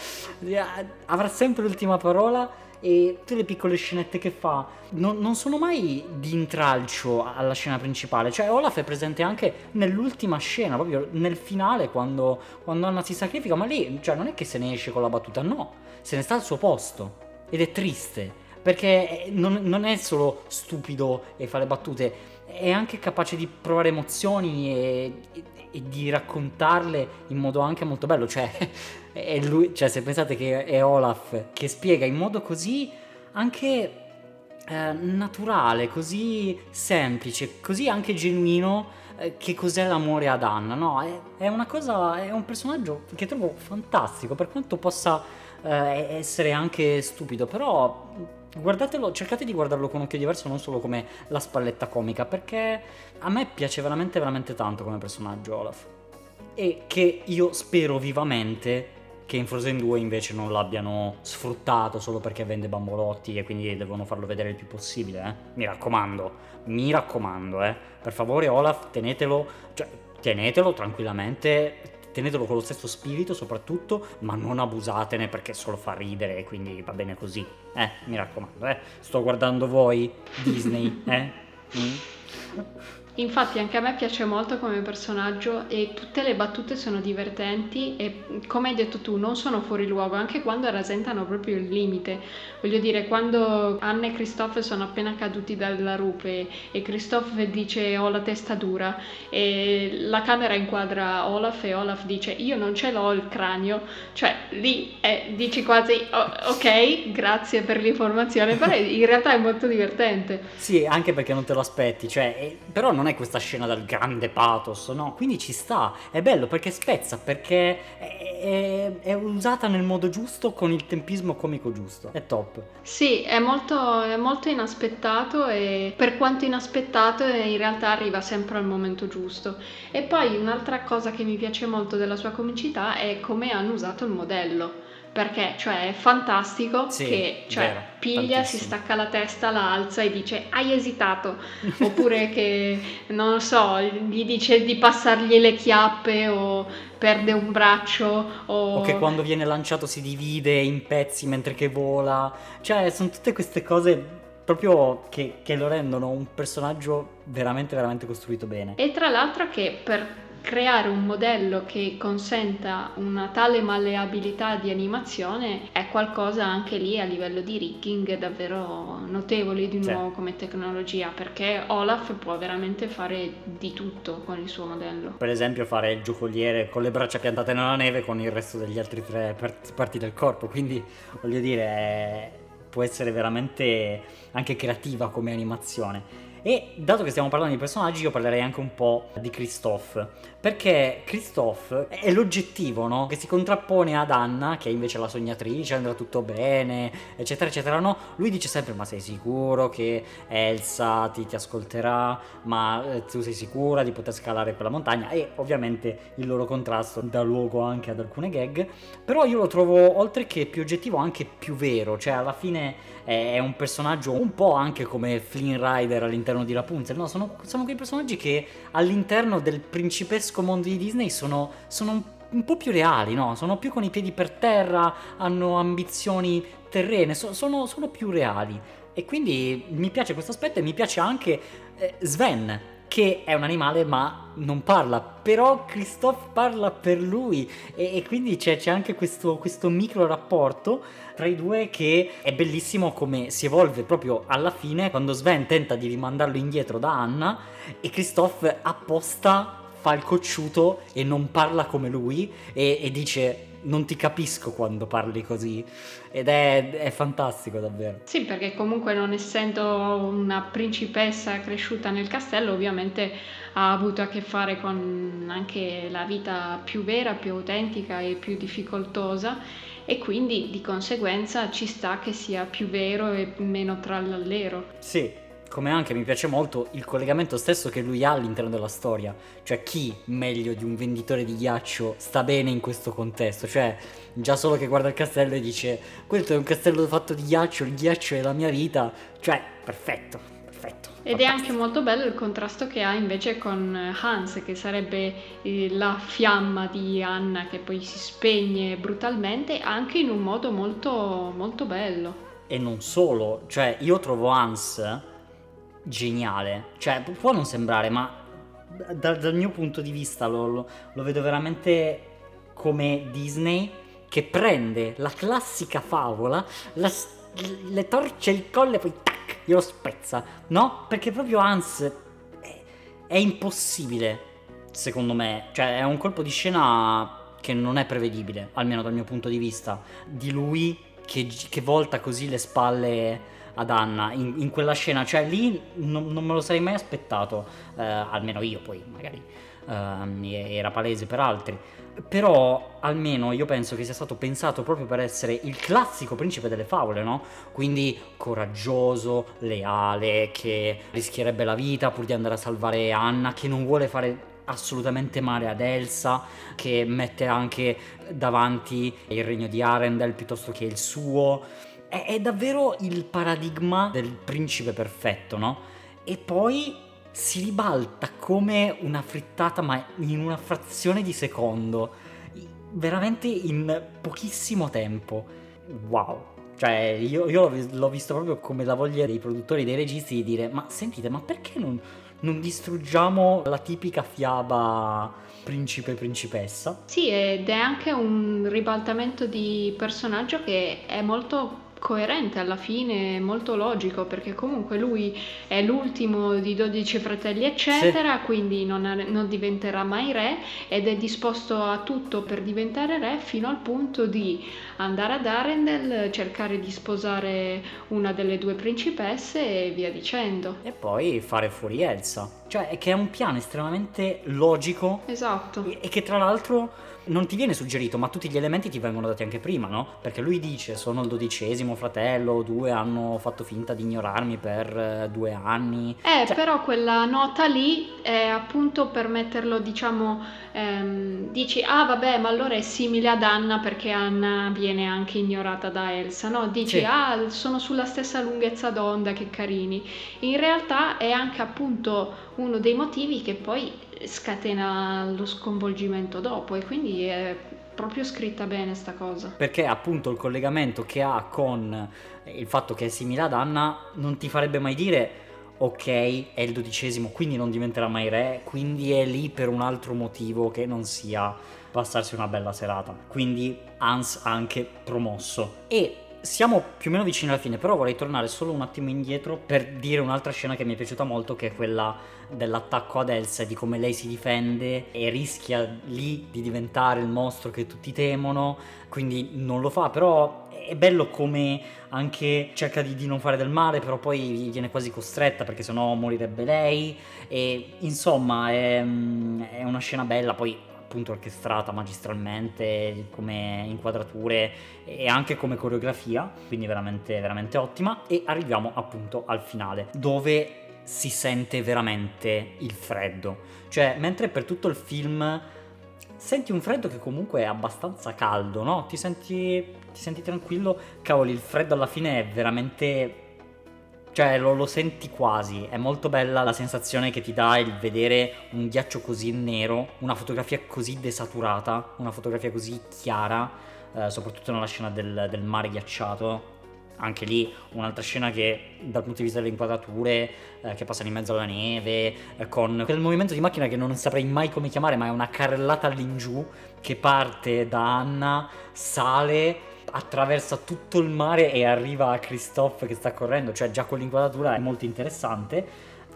avrà sempre l'ultima parola. E tutte le piccole scenette che fa non, non sono mai di intralcio alla scena principale, cioè Olaf è presente anche nell'ultima scena, proprio nel finale, quando, quando Anna si sacrifica, ma lì cioè non è che se ne esce con la battuta, no, se ne sta al suo posto, ed è triste perché non, non è solo stupido e fa le battute, è anche capace di provare emozioni e, e, e di raccontarle in modo anche molto bello, cioè è lui, cioè se pensate che è Olaf che spiega in modo così anche eh, naturale, così semplice, così anche genuino eh, che cos'è l'amore ad Anna, no? È, è una cosa, è un personaggio che trovo fantastico, per quanto possa eh, essere anche stupido, però guardatelo, cercate di guardarlo con occhio diverso, non solo come la spalletta comica, perché a me piace veramente veramente tanto come personaggio Olaf, e che io spero vivamente che in Frozen due invece non l'abbiano sfruttato solo perché vende bambolotti e quindi devono farlo vedere il più possibile, eh? Mi raccomando, mi raccomando, eh? Per favore Olaf, tenetelo, cioè, tenetelo tranquillamente, tenetelo con lo stesso spirito soprattutto, ma non abusatene perché solo fa ridere e quindi va bene così, eh, mi raccomando, eh, sto guardando voi Disney, eh. Mm. Infatti anche a me piace molto come personaggio e tutte le battute sono divertenti e, come hai detto tu, non sono fuori luogo, anche quando rasentano proprio il limite. Voglio dire, quando Anna e Kristoff sono appena caduti dalla rupe e Kristoff dice "ho la testa dura" e la camera inquadra Olaf e Olaf dice "io non ce l'ho il cranio", cioè lì eh, dici quasi oh, ok, grazie per l'informazione, però in realtà è molto divertente. Sì, anche perché non te lo aspetti, cioè, eh, però non è questa scena dal grande pathos, no? Quindi ci sta, è bello perché spezza, perché è, è, è usata nel modo giusto con il tempismo comico giusto, è top. Sì, è molto, è molto inaspettato e per quanto inaspettato in realtà arriva sempre al momento giusto. E poi un'altra cosa che mi piace molto della sua comicità è come hanno usato il modello, perché cioè è fantastico, sì, che cioè, vero, piglia, tantissimo, si stacca la testa, la alza e dice "hai esitato", oppure che non so, gli dice di passargli le chiappe o perde un braccio o... o che quando viene lanciato si divide in pezzi mentre che vola, cioè sono tutte queste cose proprio che, che lo rendono un personaggio veramente veramente costruito bene. E tra l'altro che per creare un modello che consenta una tale malleabilità di animazione è qualcosa anche lì a livello di rigging davvero notevole di nuovo, sì, come tecnologia, perché Olaf può veramente fare di tutto con il suo modello. Per esempio fare il giocoliere con le braccia piantate nella neve con il resto degli altri tre parti del corpo, quindi voglio dire è... può essere veramente anche creativa come animazione. E dato che stiamo parlando di personaggi, io parlerei anche un po' di Kristoff, perché Kristoff è l'oggettivo, no? Che si contrappone ad Anna, che è invece la sognatrice, andrà tutto bene, eccetera eccetera, no? Lui dice sempre "ma sei sicuro che Elsa ti, ti ascolterà, ma tu sei sicura di poter scalare quella montagna?" E ovviamente il loro contrasto dà luogo anche ad alcune gag, però io lo trovo, oltre che più oggettivo, anche più vero, cioè alla fine è un personaggio un po' anche come Flynn Rider all'interno di Rapunzel, no? Sono, sono quei personaggi che all'interno del principesco mondo di Disney sono, sono un, un po' più reali, no? Sono più con i piedi per terra, hanno ambizioni terrene, so, sono, sono più reali. E quindi mi piace questo aspetto e mi piace anche eh, Sven, che è un animale ma non parla, però Kristoff parla per lui e, e quindi c'è, c'è anche questo, questo micro rapporto tra i due che è bellissimo, come si evolve proprio alla fine quando Sven tenta di rimandarlo indietro da Anna e Kristoff apposta fa il cocciuto e non parla come lui e, e dice "non ti capisco quando parli così", ed è, è fantastico davvero. Sì, perché comunque non essendo una principessa cresciuta nel castello, ovviamente ha avuto a che fare con anche la vita più vera, più autentica e più difficoltosa, e quindi di conseguenza ci sta che sia più vero e meno trallallero. Sì. Come anche mi piace molto il collegamento stesso che lui ha all'interno della storia, cioè chi meglio di un venditore di ghiaccio sta bene in questo contesto, cioè già solo che guarda il castello e dice "questo è un castello fatto di ghiaccio, il ghiaccio è la mia vita", cioè perfetto, perfetto. Ed fantastico. È anche molto bello il contrasto che ha invece con Hans, che sarebbe la fiamma di Anna che poi si spegne brutalmente, anche in un modo molto molto bello. E non solo, cioè io trovo Hans geniale, cioè può non sembrare, ma da, dal mio punto di vista lo, lo, lo vedo veramente come Disney che prende la classica favola, la, le torce il collo e poi tac, glielo spezza, no? Perché proprio Hans è, è impossibile, secondo me, cioè è un colpo di scena che non è prevedibile, almeno dal mio punto di vista, di lui che, che volta così le spalle ad Anna in, in quella scena, cioè lì non, non me lo sarei mai aspettato, eh, almeno io, poi magari eh, era palese per altri, però almeno io penso che sia stato pensato proprio per essere il classico principe delle favole, no? Quindi coraggioso, leale, che rischierebbe la vita pur di andare a salvare Anna, che non vuole fare assolutamente male ad Elsa, che mette anche davanti il regno di Arendelle piuttosto che il suo. È, è davvero il paradigma del principe perfetto, no? E poi si ribalta come una frittata, ma in una frazione di secondo, veramente in pochissimo tempo. Wow! Cioè io, io l'ho visto proprio come la voglia dei produttori, dei registi di dire: ma sentite, ma perché non... non distruggiamo la tipica fiaba principe-principessa? Sì, ed è anche un ribaltamento di personaggio che è molto coerente alla fine, molto logico, perché comunque lui è l'ultimo di dodici fratelli eccetera, sì. Quindi non, non diventerà mai re ed è disposto a tutto per diventare re, fino al punto di andare ad Arendelle, cercare di sposare una delle due principesse e via dicendo, e poi fare fuori Elsa, cioè che è un piano estremamente logico, esatto, e che tra l'altro non ti viene suggerito, ma tutti gli elementi ti vengono dati anche prima, no? Perché lui dice: sono il dodicesimo fratello, due hanno fatto finta di ignorarmi per eh, due anni. Eh, cioè... però quella nota lì è appunto per metterlo, diciamo, ehm, dici: ah vabbè, ma allora è simile ad Anna, perché Anna viene anche ignorata da Elsa, no? Dici: sì. Ah, sono sulla stessa lunghezza d'onda, che carini. In realtà è anche appunto uno dei motivi che poi scatena lo sconvolgimento dopo, e quindi è proprio scritta bene sta cosa, perché appunto il collegamento che ha con il fatto che è simile ad Anna non ti farebbe mai dire: ok, è il dodicesimo, quindi non diventerà mai re, quindi è lì per un altro motivo che non sia passarsi una bella serata. Quindi Hans anche promosso. E siamo più o meno vicini alla fine, però vorrei tornare solo un attimo indietro per dire un'altra scena che mi è piaciuta molto, che è quella dell'attacco ad Elsa, di come lei si difende e rischia lì di diventare il mostro che tutti temono, quindi non lo fa, però è bello come anche cerca di, di non fare del male, però poi viene quasi costretta perché sennò morirebbe lei, e insomma è, è una scena bella, poi appunto orchestrata magistralmente come inquadrature e anche come coreografia, quindi veramente veramente ottima. E arriviamo appunto al finale, dove si sente veramente il freddo, cioè mentre per tutto il film senti un freddo che comunque è abbastanza caldo, no? Ti senti, ti senti tranquillo, cavoli, il freddo alla fine è veramente... cioè lo, lo senti quasi, è molto bella la sensazione che ti dà il vedere un ghiaccio così nero, una fotografia così desaturata, una fotografia così chiara, eh, soprattutto nella scena del, del mare ghiacciato. Anche lì un'altra scena che dal punto di vista delle inquadrature, eh, che passano in mezzo alla neve, eh, con quel movimento di macchina che non saprei mai come chiamare, ma è una carrellata all'ingiù che parte da Anna, sale, attraversa tutto il mare e arriva a Kristoff che sta correndo, cioè già con l'inquadratura è molto interessante.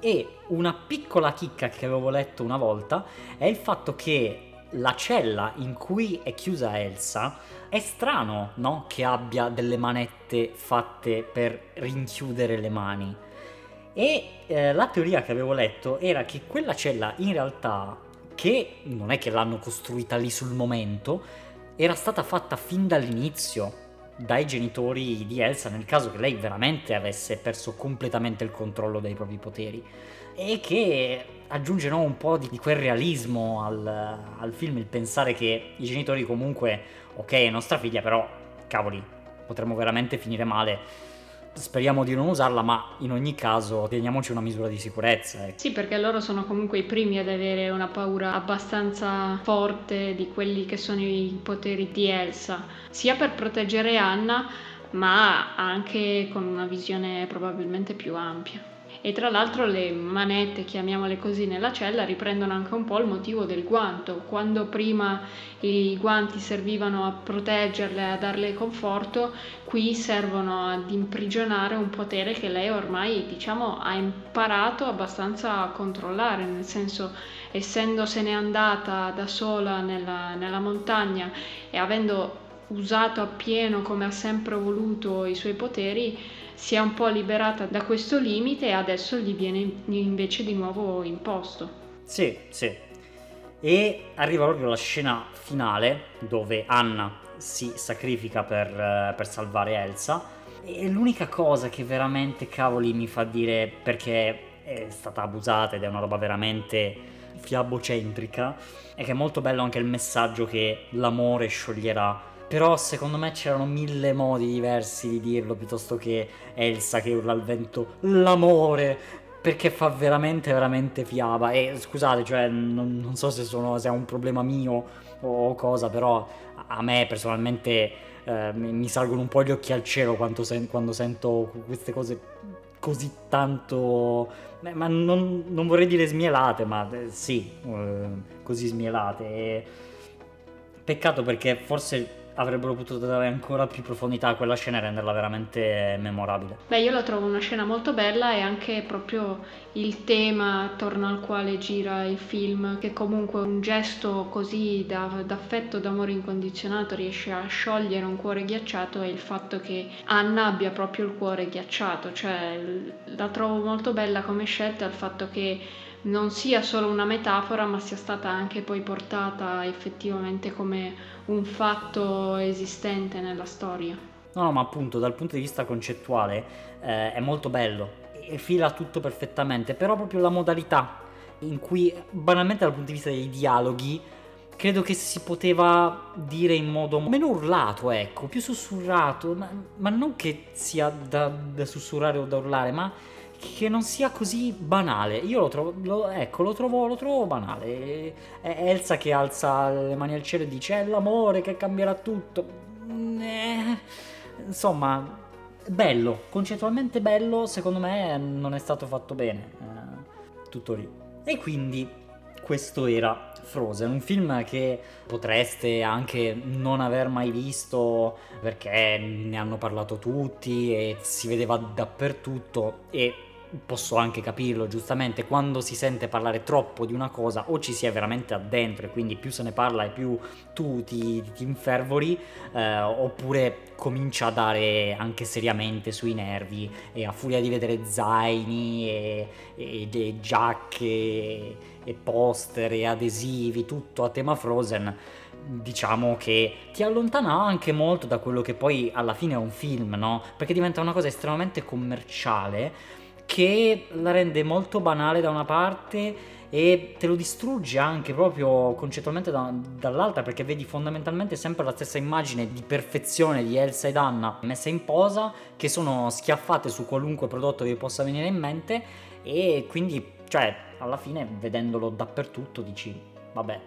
E una piccola chicca che avevo letto una volta è il fatto che la cella in cui è chiusa Elsa è strano, no? Che abbia delle manette fatte per rinchiudere le mani, e eh, la teoria che avevo letto era che quella cella in realtà, che non è che l'hanno costruita lì sul momento, era stata fatta fin dall'inizio dai genitori di Elsa, nel caso che lei veramente avesse perso completamente il controllo dei propri poteri, e che aggiunge, no, un po' di, di quel realismo al, al film, il pensare che i genitori comunque, ok, è nostra figlia, però cavoli, potremmo veramente finire male, speriamo di non usarla, ma in ogni caso teniamoci una misura di sicurezza. Sì, perché loro sono comunque i primi ad avere una paura abbastanza forte di quelli che sono i poteri di Elsa, sia per proteggere Anna, ma anche con una visione probabilmente più ampia. E tra l'altro le manette, chiamiamole così, nella cella riprendono anche un po' il motivo del guanto. Quando prima i guanti servivano a proteggerle, a darle conforto, qui servono ad imprigionare un potere che lei ormai, diciamo, ha imparato abbastanza a controllare, nel senso, essendosene andata da sola nella, nella montagna e avendo usato appieno come ha sempre voluto i suoi poteri, si è un po' liberata da questo limite e adesso gli viene invece di nuovo imposto. Sì, sì. E arriva proprio la scena finale dove Anna si sacrifica per, per salvare Elsa. E l'unica cosa che veramente, cavoli, mi fa dire, perché è stata abusata ed è una roba veramente fiabocentrica, è che è molto bello anche il messaggio che l'amore scioglierà. Però secondo me c'erano mille modi diversi di dirlo, piuttosto che Elsa che urla al vento l'amore, perché fa veramente veramente fiaba. E scusate, cioè non, non so se, sono, se è un problema mio o cosa, però a me personalmente eh, mi, mi salgono un po' gli occhi al cielo quando, sen- quando sento queste cose così tanto, beh, ma non, non vorrei dire smielate, ma eh, sì, eh, così smielate. E peccato, perché forse avrebbero potuto dare ancora più profondità a quella scena e renderla veramente memorabile. Beh, io la trovo una scena molto bella, e anche proprio il tema attorno al quale gira il film, che comunque un gesto così da, d'affetto, d'amore incondizionato riesce a sciogliere un cuore ghiacciato, è il fatto che Anna abbia proprio il cuore ghiacciato. Cioè la trovo molto bella come scelta, il fatto che non sia solo una metafora, ma sia stata anche poi portata effettivamente come un fatto esistente nella storia. No, no, ma appunto dal punto di vista concettuale eh, è molto bello e fila tutto perfettamente, però proprio la modalità in cui, banalmente dal punto di vista dei dialoghi, credo che si poteva dire in modo meno urlato, ecco, più sussurrato, ma, ma non che sia da, da sussurrare o da urlare, ma che non sia così banale. Io lo trovo, lo, ecco, lo trovo, lo trovo banale. È Elsa che alza le mani al cielo e dice è l'amore che cambierà tutto. Eh, insomma, bello, concettualmente bello, secondo me non è stato fatto bene. Eh, tutto lì. E quindi questo era Frozen, un film che potreste anche non aver mai visto, perché ne hanno parlato tutti e si vedeva dappertutto, e posso anche capirlo, giustamente, quando si sente parlare troppo di una cosa o ci si è veramente addentro e quindi più se ne parla e più tu ti, ti infervori, eh, oppure comincia a dare anche seriamente sui nervi, e a furia di vedere zaini e, e, e giacche e, e poster e adesivi, tutto a tema Frozen, diciamo che ti allontana anche molto da quello che poi alla fine è un film, no? Perché diventa una cosa estremamente commerciale, che la rende molto banale da una parte e te lo distrugge anche proprio concettualmente da, dall'altra, perché vedi fondamentalmente sempre la stessa immagine di perfezione di Elsa ed Anna messa in posa, che sono schiaffate su qualunque prodotto che vi possa venire in mente, e quindi, cioè, alla fine vedendolo dappertutto dici vabbè,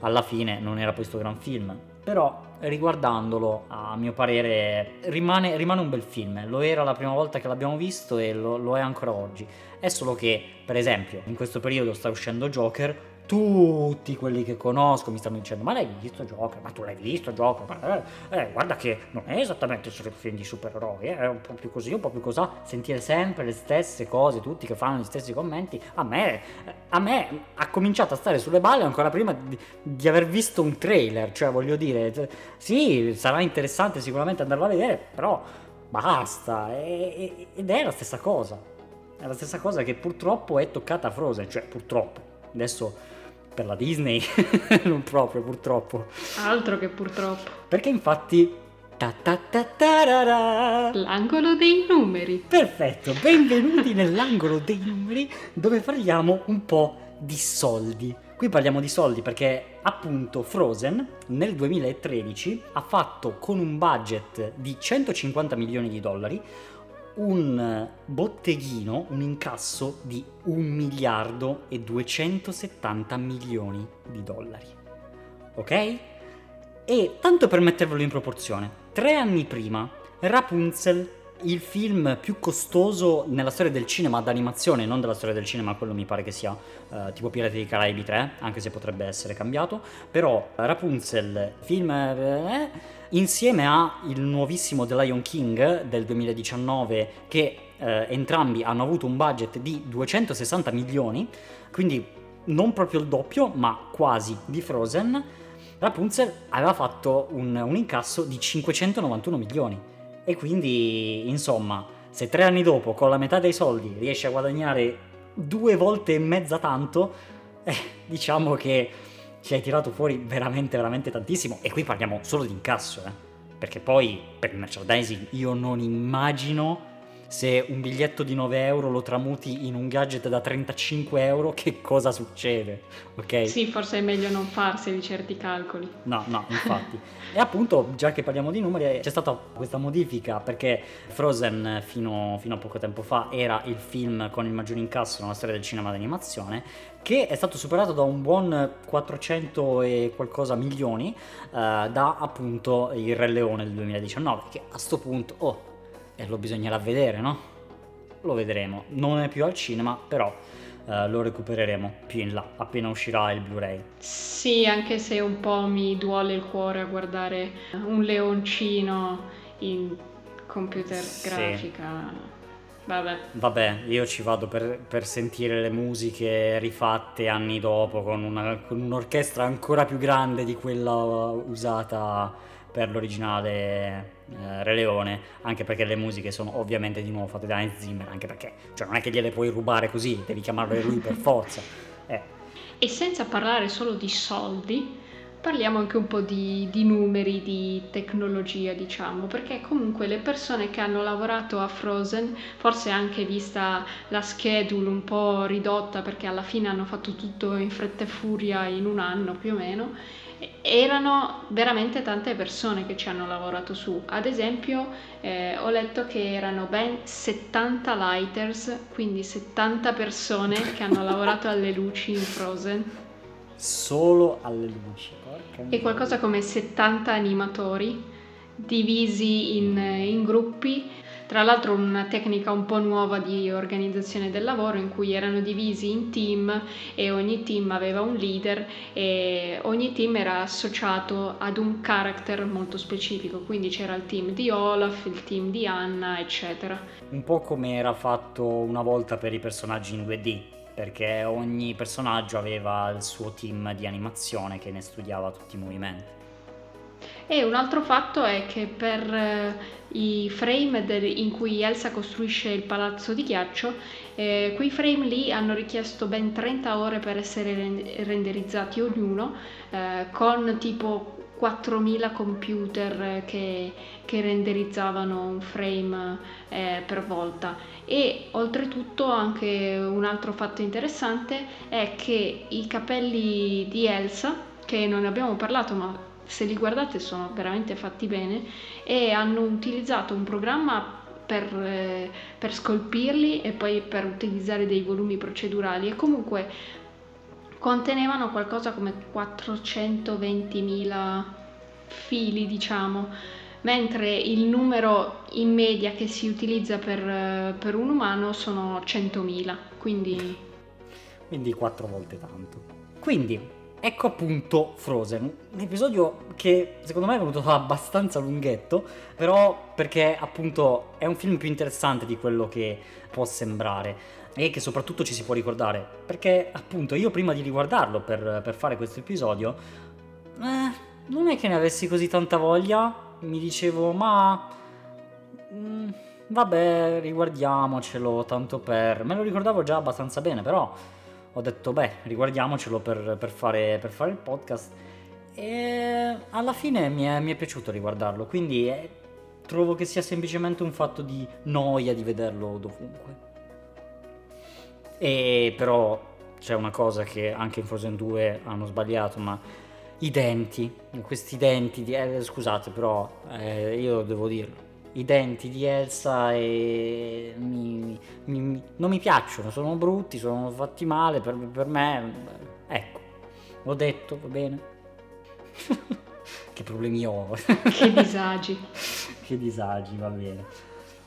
alla fine non era questo gran film, però riguardandolo, a mio parere, rimane, rimane un bel film. Lo era la prima volta che l'abbiamo visto e lo, lo è ancora oggi. È solo che, per esempio, in questo periodo sta uscendo Joker, tutti quelli che conosco mi stanno dicendo ma l'hai visto Joker? Ma tu l'hai visto Joker? Ma, eh, eh, guarda che non è esattamente solo il film di supereroi, eh, è un po' più così, un po' più così. Sentire sempre le stesse cose, tutti che fanno gli stessi commenti, a me, a me ha cominciato a stare sulle balle ancora prima di, di aver visto un trailer. Cioè, voglio dire, sì, sarà interessante sicuramente andarlo a vedere, però basta. E, e, ed è la stessa cosa, è la stessa cosa che purtroppo è toccata a Frozen, cioè purtroppo adesso per la Disney non proprio, purtroppo, altro che purtroppo, perché infatti ta ta ta tarara, l'angolo dei numeri, perfetto, benvenuti nell'angolo dei numeri, dove parliamo un po' di soldi. Qui parliamo di soldi perché appunto Frozen nel duemilatredici ha fatto, con un budget di centocinquanta milioni di dollari, un botteghino, un incasso di un miliardo e duecentosettanta milioni di dollari, ok? E tanto per mettervelo in proporzione, tre anni prima Rapunzel, il film più costoso nella storia del cinema d'animazione, non della storia del cinema, quello mi pare che sia eh, tipo Pirati dei Caraibi tre, anche se potrebbe essere cambiato, però Rapunzel, film... Eh, insieme a il nuovissimo The Lion King del duemiladiciannove, che eh, entrambi hanno avuto un budget di duecentosessanta milioni, quindi non proprio il doppio ma quasi, di Frozen, Rapunzel aveva fatto un, un incasso di cinquecentonovantuno milioni e quindi, insomma, se tre anni dopo con la metà dei soldi riesce a guadagnare due volte e mezza tanto, eh, diciamo che ci hai tirato fuori veramente veramente tantissimo. E qui parliamo solo di incasso, eh, perché poi per il merchandising io non immagino se un biglietto di nove euro lo tramuti in un gadget da trentacinque euro, che cosa succede, ok? Sì, forse è meglio non farsi certi calcoli. No, no, infatti. E appunto, già che parliamo di numeri, c'è stata questa modifica, perché Frozen fino, fino a poco tempo fa era il film con il maggior incasso nella storia del cinema d'animazione, che è stato superato da un buon quattrocento e qualcosa milioni eh, da appunto il Re Leone del duemiladiciannove, che a sto punto, oh, e lo bisognerà vedere, no? Lo vedremo. Non è più al cinema, però eh, lo recupereremo più in là, appena uscirà il Blu-ray. Sì, anche se un po' mi duole il cuore a guardare un leoncino in computer sì. grafica. Vabbè. Vabbè, io ci vado per, per sentire le musiche rifatte anni dopo, con, una, con un'orchestra ancora più grande di quella usata per l'originale eh, Re Leone, anche perché le musiche sono ovviamente di nuovo fatte da Hans Zimmer, anche perché cioè non è che gliele puoi rubare così, devi chiamarle lui per forza. Eh. E senza parlare solo di soldi, parliamo anche un po' di, di numeri, di tecnologia, diciamo, perché comunque le persone che hanno lavorato a Frozen, forse anche vista la schedule un po' ridotta, perché alla fine hanno fatto tutto in fretta e furia in un anno più o meno, erano veramente tante persone che ci hanno lavorato su. Ad esempio eh, ho letto che erano ben settanta lighters, quindi settanta persone che hanno lavorato alle luci in Frozen. Solo alle luci, porca mia. E qualcosa come settanta animatori divisi in, in gruppi. Tra l'altro una tecnica un po' nuova di organizzazione del lavoro, in cui erano divisi in team e ogni team aveva un leader e ogni team era associato ad un character molto specifico, quindi c'era il team di Olaf, il team di Anna, eccetera. Un po' come era fatto una volta per i personaggi in due D, perché ogni personaggio aveva il suo team di animazione che ne studiava tutti i movimenti. E un altro fatto è che per eh, i frame del, in cui Elsa costruisce il palazzo di ghiaccio, eh, quei frame lì hanno richiesto ben trenta ore per essere rend- renderizzati ognuno, eh, con tipo quattromila computer che, che renderizzavano un frame eh, per volta. E oltretutto anche un altro fatto interessante è che i capelli di Elsa, che non ne abbiamo parlato ma se li guardate sono veramente fatti bene, e hanno utilizzato un programma per, eh, per scolpirli e poi per utilizzare dei volumi procedurali, e comunque contenevano qualcosa come quattrocentoventimila fili, diciamo, mentre il numero in media che si utilizza per, per un umano sono centomila, quindi... quindi quattro volte tanto. Quindi... ecco appunto Frozen, un episodio che secondo me è venuto abbastanza lunghetto, però perché appunto è un film più interessante di quello che può sembrare e che soprattutto ci si può ricordare, perché appunto io prima di riguardarlo per, per fare questo episodio eh, non è che ne avessi così tanta voglia, mi dicevo ma mh, vabbè riguardiamocelo tanto per, me lo ricordavo già abbastanza bene, però ho detto beh riguardiamocelo per, per, fare, per fare il podcast, e alla fine mi è, mi è piaciuto riguardarlo, quindi è, trovo che sia semplicemente un fatto di noia di vederlo dovunque. E però c'è una cosa che anche in Frozen due hanno sbagliato, ma i denti, questi denti di, eh, scusate però eh, io devo dirlo, i denti di Elsa e mi, mi, mi, non mi piacciono, sono brutti, sono fatti male per, per me, ecco, l'ho detto, va bene. Che problemi ho, che disagi. Che disagi, va bene.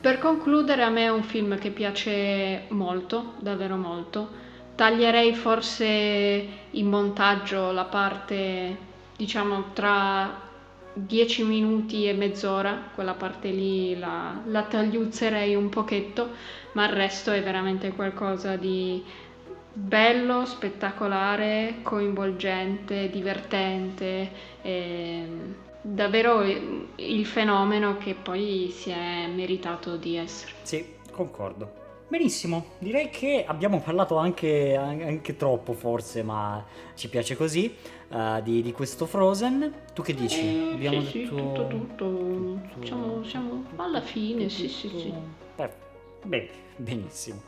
Per concludere, a me è un film che piace molto, davvero molto. Taglierei forse in montaggio la parte, diciamo, tra dieci minuti e mezz'ora, quella parte lì la, la tagliuzzerei un pochetto, ma il resto è veramente qualcosa di bello, spettacolare, coinvolgente, divertente, eh, davvero il fenomeno che poi si è meritato di essere. Sì, concordo. Benissimo, direi che abbiamo parlato anche, anche troppo forse, ma ci piace così, uh, di, di questo Frozen. Tu che dici? Eh, abbiamo sì, detto... sì, tutto, tutto, tutto... Siamo, siamo alla fine, tutto, sì, tutto... sì, sì. Perfetto. Bene, benissimo.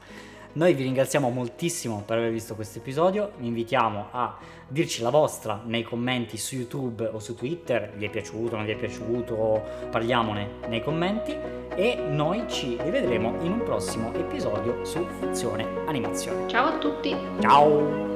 Noi vi ringraziamo moltissimo per aver visto questo episodio, vi invitiamo a dirci la vostra nei commenti su YouTube o su Twitter, vi è piaciuto, non vi è piaciuto, parliamone nei commenti e noi ci rivedremo in un prossimo episodio su Funzione Animazione. Ciao a tutti! Ciao!